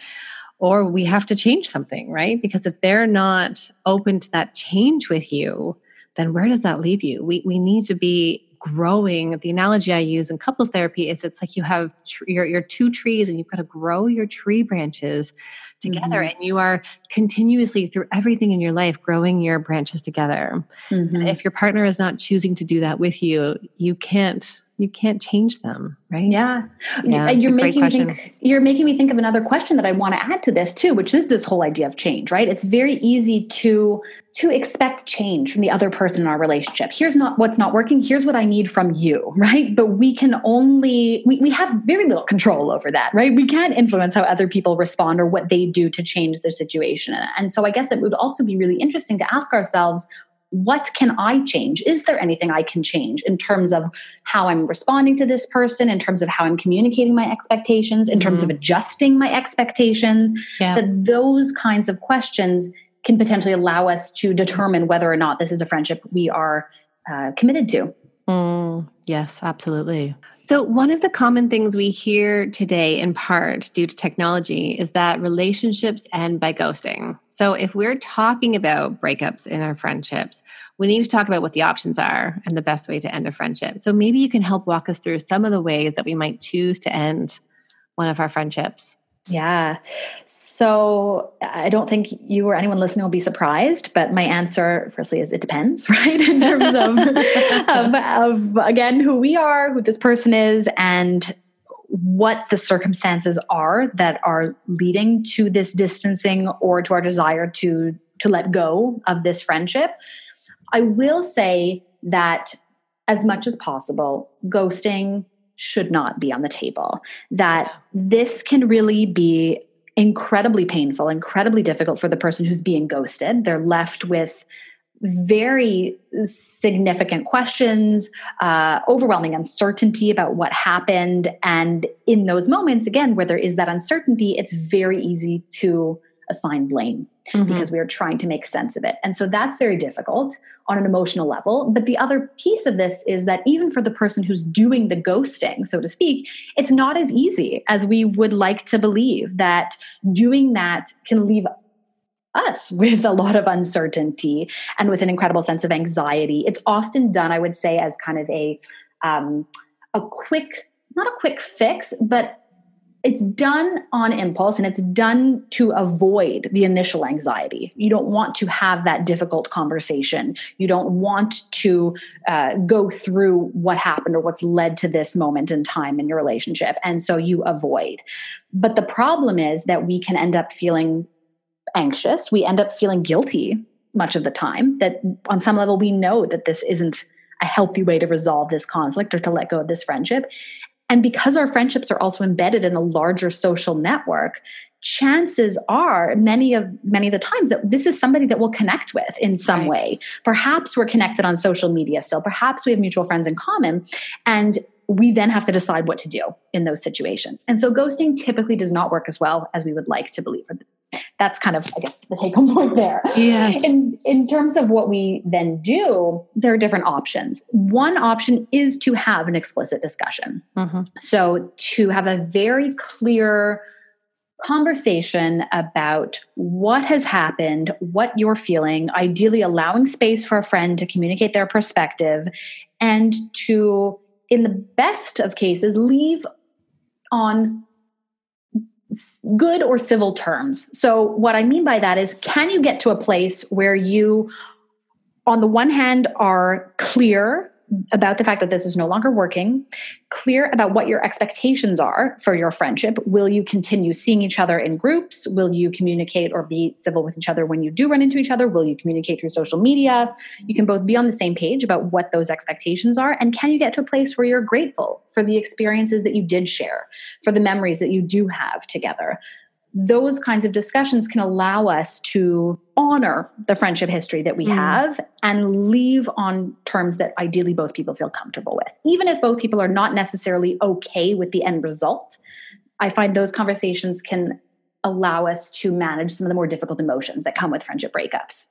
or we have to change something, right? Because if they're not open to that change with you, then where does that leave you? We need to be growing. The analogy I use in couples therapy is it's like you have your two trees, and you've got to grow your tree branches together, and you are continuously through everything in your life growing your branches together. And if your partner is not choosing to do that with you, you can't change them, right? Yeah, you're making me think of another question that I want to add to this too, which is this whole idea of change, right? It's very easy to expect change from the other person in our relationship. Here's not what's not working. Here's what I need from you, right? But we can only, we have very little control over that, right? We can't influence how other people respond or what they do to change the situation. And so I guess it would also be really interesting to ask ourselves, what can I change? Is there anything I can change in terms of how I'm responding to this person, in terms of how I'm communicating my expectations, in terms of adjusting my expectations? That those kinds of questions can potentially allow us to determine whether or not this is a friendship we are committed to. Yes, absolutely. So one of the common things we hear today, in part due to technology, is that relationships end by ghosting. So if we're talking about breakups in our friendships, we need to talk about what the options are and the best way to end a friendship. So maybe you can help walk us through some of the ways that we might choose to end one of our friendships. Yeah. So I don't think you or anyone listening will be surprised, but my answer firstly is it depends, right? In terms of again, who we are, who this person is, and what the circumstances are that are leading to this distancing or to our desire to let go of this friendship. I will say that as much as possible, ghosting should not be on the table, that this can really be incredibly painful, incredibly difficult for the person who's being ghosted. They're left with very significant questions, overwhelming uncertainty about what happened. And in those moments, again, where there is that uncertainty, it's very easy to assign blame because we are trying to make sense of it. And so that's very difficult on an emotional level. But the other piece of this is that even for the person who's doing the ghosting, so to speak, it's not as easy as we would like to believe, that doing that can leave us with a lot of uncertainty and with an incredible sense of anxiety. It's often done, I would say, as kind of a quick fix, but it's done on impulse, and it's done to avoid the initial anxiety. You don't want to have that difficult conversation. You don't want to go through what happened or what's led to this moment in time in your relationship. And so you avoid. But the problem is that we can end up feeling anxious. We end up feeling guilty much of the time, that on some level we know that this isn't a healthy way to resolve this conflict or to let go of this friendship. And because our friendships are also embedded in a larger social network, chances are many of the times that this is somebody that we'll connect with in some way. Perhaps we're connected on social media still. Perhaps we have mutual friends in common. And we then have to decide what to do in those situations. And so ghosting typically does not work as well as we would like to believe. That's kind of, I guess, the take-home point there. Yes. In terms of what we then do, there are different options. One option is to have an explicit discussion. So to have a very clear conversation about what has happened, what you're feeling, ideally allowing space for a friend to communicate their perspective, and to, in the best of cases, leave on good or civil terms. So what I mean by that is, can you get to a place where you, on the one hand, are clear about the fact that this is no longer working, clear about what your expectations are for your friendship? Will you continue seeing each other in groups? Will you communicate or be civil with each other when you do run into each other? Will you communicate through social media? You can both be on the same page about what those expectations are. And can you get to a place where you're grateful for the experiences that you did share, for the memories that you do have together? Those kinds of discussions can allow us to honor the friendship history that we have and leave on terms that ideally both people feel comfortable with. Even if both people are not necessarily okay with the end result, I find those conversations can allow us to manage some of the more difficult emotions that come with friendship breakups.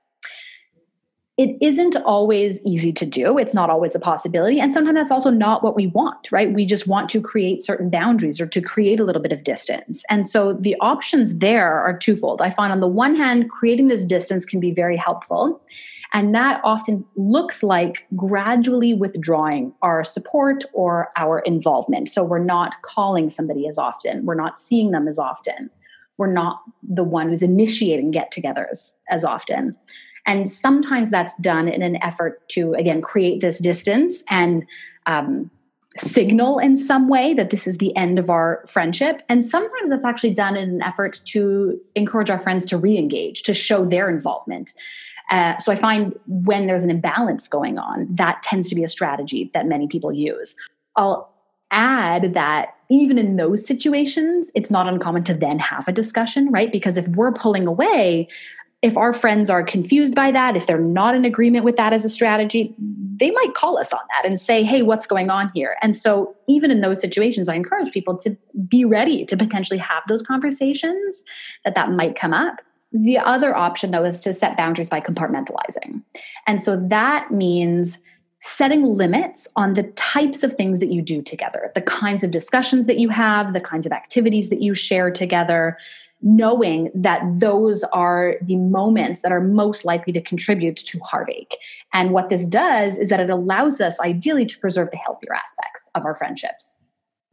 It isn't always easy to do. It's not always a possibility. And sometimes that's also not what we want, right? We just want to create certain boundaries or to create a little bit of distance. And so the options there are twofold. I find on the one hand, creating this distance can be very helpful. And that often looks like gradually withdrawing our support or our involvement. So we're not calling somebody as often. We're not seeing them as often. We're not the one who's initiating get-togethers as often. And sometimes that's done in an effort to, again, create this distance and signal in some way that this is the end of our friendship. And sometimes that's actually done in an effort to encourage our friends to re-engage, to show their involvement. So I find when there's an imbalance going on, that tends to be a strategy that many people use. I'll add that even in those situations, it's not uncommon to then have a discussion, right? Because if we're pulling away, if our friends are confused by that, if they're not in agreement with that as a strategy, they might call us on that and say, hey, what's going on here? And so even in those situations, I encourage people to be ready to potentially have those conversations that might come up. The other option, though, is to set boundaries by compartmentalizing. And so that means setting limits on the types of things that you do together, the kinds of discussions that you have, the kinds of activities that you share together, knowing that those are the moments that are most likely to contribute to heartache. And what this does is that it allows us ideally to preserve the healthier aspects of our friendships.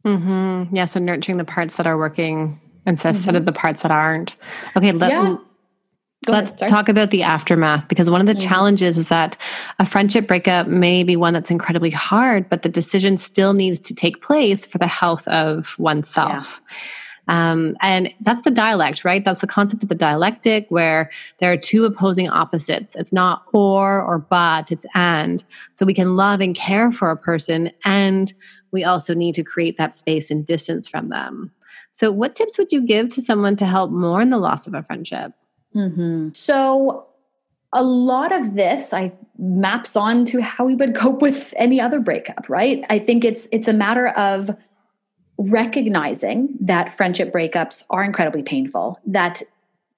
Yeah, so nurturing the parts that are working instead of the parts that aren't. Okay, let's talk about the aftermath, because one of the challenges is that a friendship breakup may be one that's incredibly hard, but the decision still needs to take place for the health of oneself. And that's the dialect, right? That's the concept of the dialectic, where there are two opposing opposites. It's not or but, it's and. So we can love and care for a person, and we also need to create that space and distance from them. So what tips would you give to someone to help mourn the loss of a friendship? Mm-hmm. So a lot of this maps on to how we would cope with any other breakup, right? I think it's a matter of recognizing that friendship breakups are incredibly painful, that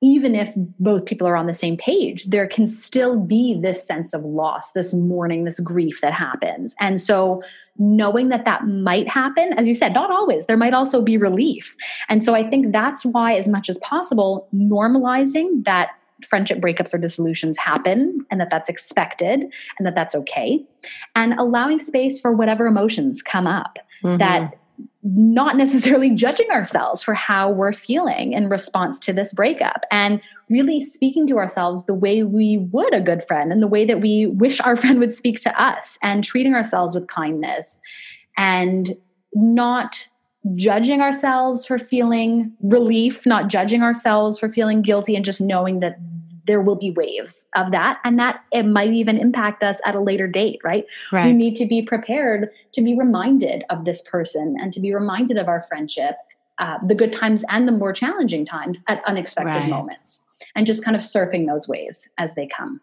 even if both people are on the same page, there can still be this sense of loss, this mourning, this grief that happens. And so knowing that that might happen, as you said, not always, there might also be relief. And so I think that's why, as much as possible, normalizing that friendship breakups or dissolutions happen and that that's expected and that that's okay. And allowing space for whatever emotions come up, mm-hmm. that not necessarily judging ourselves for how we're feeling in response to this breakup, and really speaking to ourselves the way we would a good friend and the way that we wish our friend would speak to us, and treating ourselves with kindness and not judging ourselves for feeling relief, not judging ourselves for feeling guilty, and just knowing that there will be waves of that, and that it might even impact us at a later date, right? Right. We need to be prepared to be reminded of this person and to be reminded of our friendship, the good times and the more challenging times at unexpected right. moments, and just kind of surfing those waves as they come.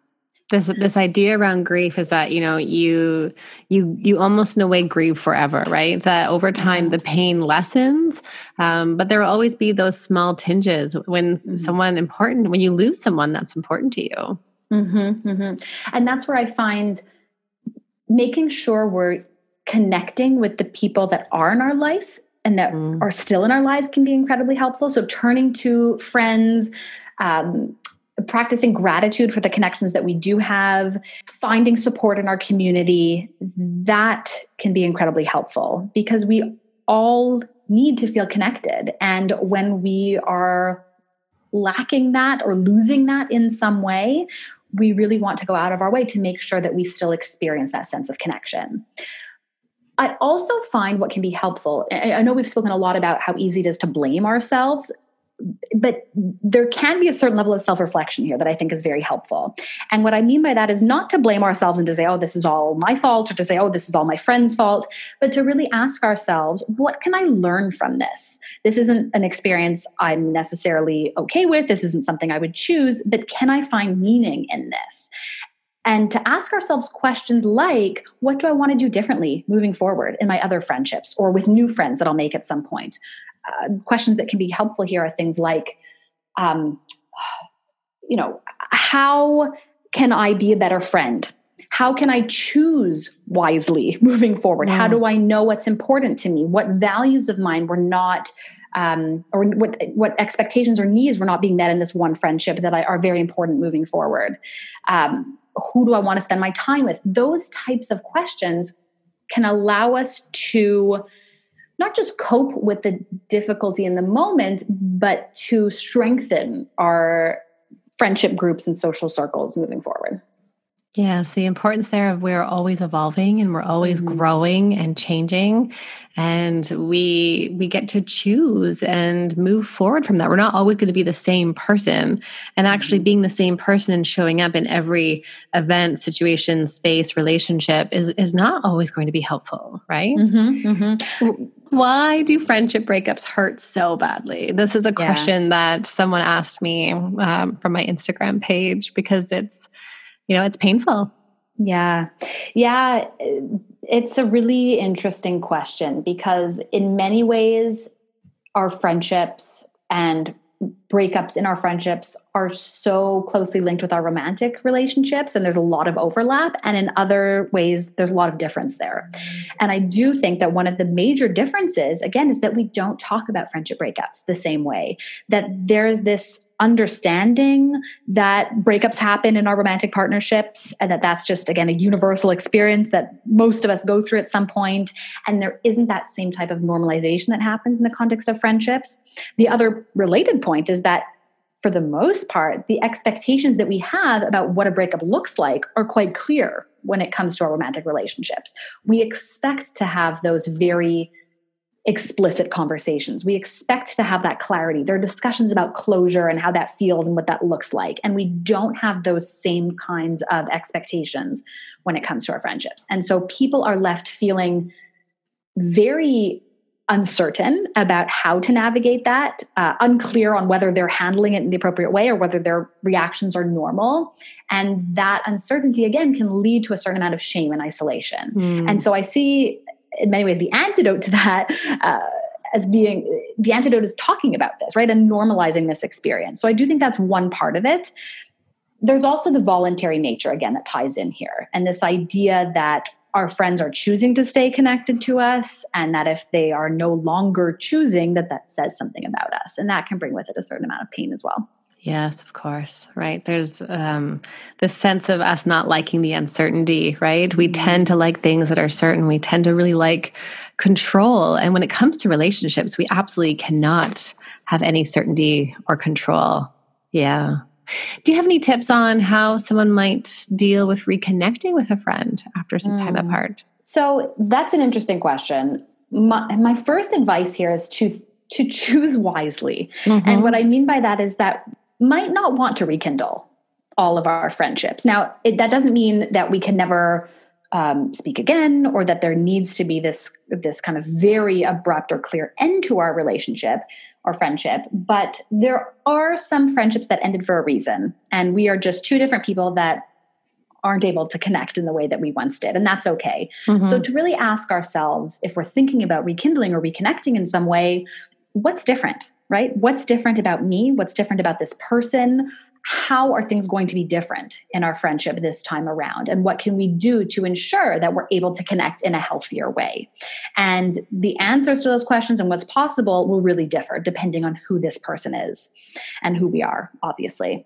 This idea around grief is that, you know, you almost in a way grieve forever, right? That over time the pain lessens, but there will always be those small tinges when mm-hmm. When you lose someone that's important to you. Mm-hmm, mm-hmm. And that's where I find making sure we're connecting with the people that are in our life and that mm-hmm. are still in our lives can be incredibly helpful. So turning to friends, practicing gratitude for the connections that we do have, finding support in our community, that can be incredibly helpful, because we all need to feel connected. And when we are lacking that or losing that in some way, we really want to go out of our way to make sure that we still experience that sense of connection. I also find what can be helpful, I know we've spoken a lot about how easy it is to blame ourselves, but there can be a certain level of self-reflection here that I think is very helpful. And what I mean by that is not to blame ourselves and to say, oh, this is all my fault, or to say, oh, this is all my friend's fault, but to really ask ourselves, what can I learn from this? This isn't an experience I'm necessarily okay with. This isn't something I would choose, but can I find meaning in this? And to ask ourselves questions like, what do I want to do differently moving forward in my other friendships or with new friends that I'll make at some point? Questions that can be helpful here are things like, how can I be a better friend? How can I choose wisely moving forward? Yeah. How do I know what's important to me? What values of mine were not, or what expectations or needs were not being met in this one friendship that are very important moving forward? Who do I want to spend my time with? Those types of questions can allow us to not just cope with the difficulty in the moment, but to strengthen our friendship groups and social circles moving forward. Yes, the importance there of we're always evolving and we're always mm-hmm. growing and changing, and we get to choose and move forward from that. We're not always going to be the same person, and actually being the same person and showing up in every event, situation, space, relationship is not always going to be helpful, right? Mm-hmm, mm-hmm. Why do friendship breakups hurt so badly? This is a question that someone asked me from my Instagram page, because it's painful. Yeah. Yeah. It's a really interesting question, because in many ways, our friendships and breakups in our friendships are so closely linked with our romantic relationships, and there's a lot of overlap. And in other ways, there's a lot of difference there. And I do think that one of the major differences, again, is that we don't talk about friendship breakups the same way, that there's this understanding that breakups happen in our romantic partnerships, and that's just, again, a universal experience that most of us go through at some point. And there isn't that same type of normalization that happens in the context of friendships. The other related point is that for the most part, the expectations that we have about what a breakup looks like are quite clear when it comes to our romantic relationships. We expect to have those very explicit conversations. We expect to have that clarity. There are discussions about closure and how that feels and what that looks like. And we don't have those same kinds of expectations when it comes to our friendships. And so people are left feeling very uncertain about how to navigate that, unclear on whether they're handling it in the appropriate way or whether their reactions are normal. And that uncertainty, again, can lead to a certain amount of shame and isolation. Mm. And so I see, in many ways, the antidote to that as being, the antidote is talking about this, right? And normalizing this experience. So I do think that's one part of it. There's also the voluntary nature, again, that ties in here. And this idea that our friends are choosing to stay connected to us, and that if they are no longer choosing, that says something about us. And that can bring with it a certain amount of pain as well. Yes, of course. Right. There's this sense of us not liking the uncertainty, right? We tend to like things that are certain. We tend to really like control. And when it comes to relationships, we absolutely cannot have any certainty or control. Yeah. Do you have any tips on how someone might deal with reconnecting with a friend after some time apart? So that's an interesting question. My first advice here is to choose wisely. Mm-hmm. And what I mean by that is that might not want to rekindle all of our friendships. Now, that doesn't mean that we can never speak again, or that there needs to be this kind of very abrupt or clear end to our relationship or friendship. But there are some friendships that ended for a reason. And we are just two different people that aren't able to connect in the way that we once did. And that's okay. Mm-hmm. So to really ask ourselves, if we're thinking about rekindling or reconnecting in some way, what's different, right? What's different about me? What's different about this person? How are things going to be different in our friendship this time around? And what can we do to ensure that we're able to connect in a healthier way? And the answers to those questions and what's possible will really differ depending on who this person is and who we are, obviously.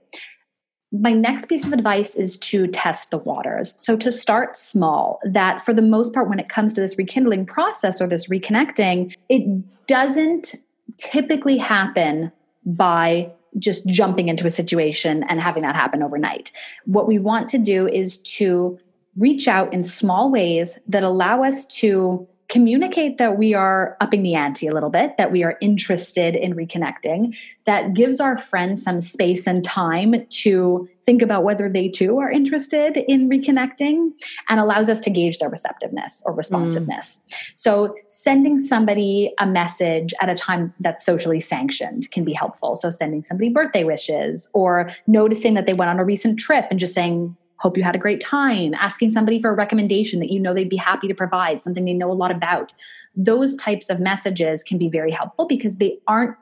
My next piece of advice is to test the waters. So to start small, that for the most part, when it comes to this rekindling process or this reconnecting, it doesn't typically happen by just jumping into a situation and having that happen overnight. What we want to do is to reach out in small ways that allow us to communicate that we are upping the ante a little bit, that we are interested in reconnecting, that gives our friends some space and time to think about whether they too are interested in reconnecting, and allows us to gauge their receptiveness or responsiveness. Mm. So sending somebody a message at a time that's socially sanctioned can be helpful. So sending somebody birthday wishes, or noticing that they went on a recent trip and just saying, hope you had a great time, asking somebody for a recommendation that you know they'd be happy to provide, something they know a lot about. Those types of messages can be very helpful because they aren't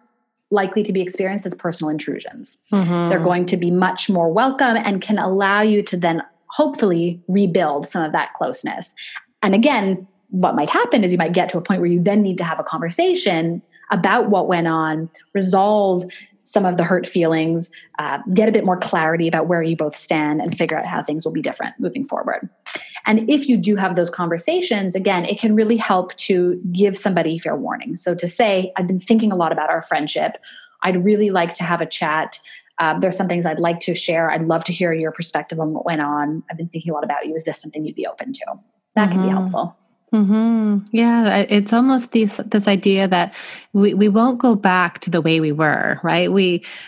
likely to be experienced as personal intrusions. Mm-hmm. They're going to be much more welcome and can allow you to then hopefully rebuild some of that closeness. And again, what might happen is you might get to a point where you then need to have a conversation about what went on, resolve some of the hurt feelings, get a bit more clarity about where you both stand, and figure out how things will be different moving forward. And if you do have those conversations, again, it can really help to give somebody fair warning. So to say, I've been thinking a lot about our friendship. I'd really like to have a chat. There's some things I'd like to share. I'd love to hear your perspective on what went on. I've been thinking a lot about you. Is this something you'd be open to? That can be helpful. Hmm. Yeah. It's almost this idea that we won't go back to the way we were, right?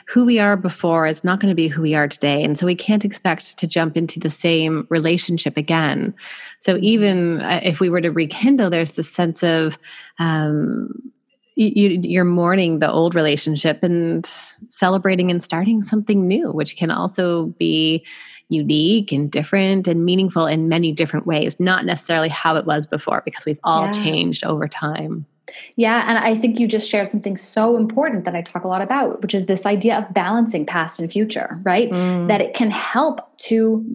Who we are before is not going to be who we are today. And so we can't expect to jump into the same relationship again. So even if we were to rekindle, there's this sense of, you're mourning the old relationship and celebrating and starting something new, which can also be unique and different and meaningful in many different ways, not necessarily how it was before, because we've all changed over time. Yeah. And I think you just shared something so important that I talk a lot about, which is this idea of balancing past and future, right? Mm. That it can help to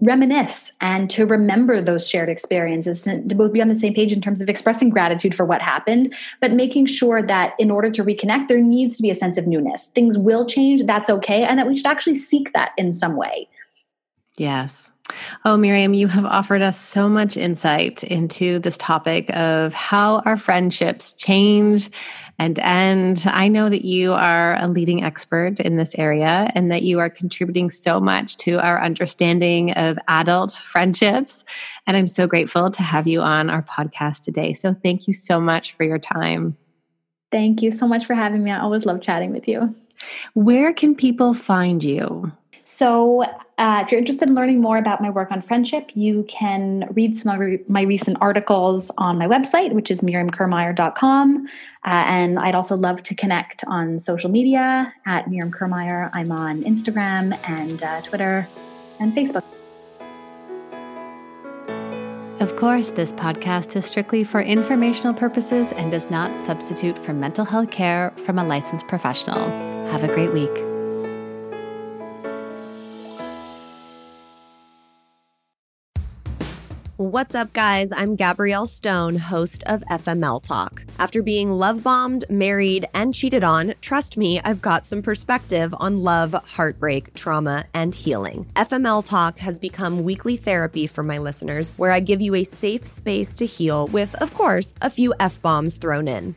reminisce and to remember those shared experiences, to both be on the same page in terms of expressing gratitude for what happened, but making sure that in order to reconnect, there needs to be a sense of newness. Things will change. That's okay. And that we should actually seek that in some way. Yes. Oh, Miriam, you have offered us so much insight into this topic of how our friendships change and end. I know that you are a leading expert in this area and that you are contributing so much to our understanding of adult friendships. And I'm so grateful to have you on our podcast today. So thank you so much for your time. Thank you so much for having me. I always love chatting with you. Where can people find you? So if you're interested in learning more about my work on friendship, you can read some of my recent articles on my website, which is MiriamKirmayer.com. And I'd also love to connect on social media at Miriam Kirmayer. I'm on Instagram and Twitter and Facebook. Of course, this podcast is strictly for informational purposes and does not substitute for mental health care from a licensed professional. Have a great week. What's up, guys? I'm Gabrielle Stone, host of FML Talk. After being love-bombed, married, and cheated on, trust me, I've got some perspective on love, heartbreak, trauma, and healing. FML Talk has become weekly therapy for my listeners, where I give you a safe space to heal with, of course, a few F-bombs thrown in.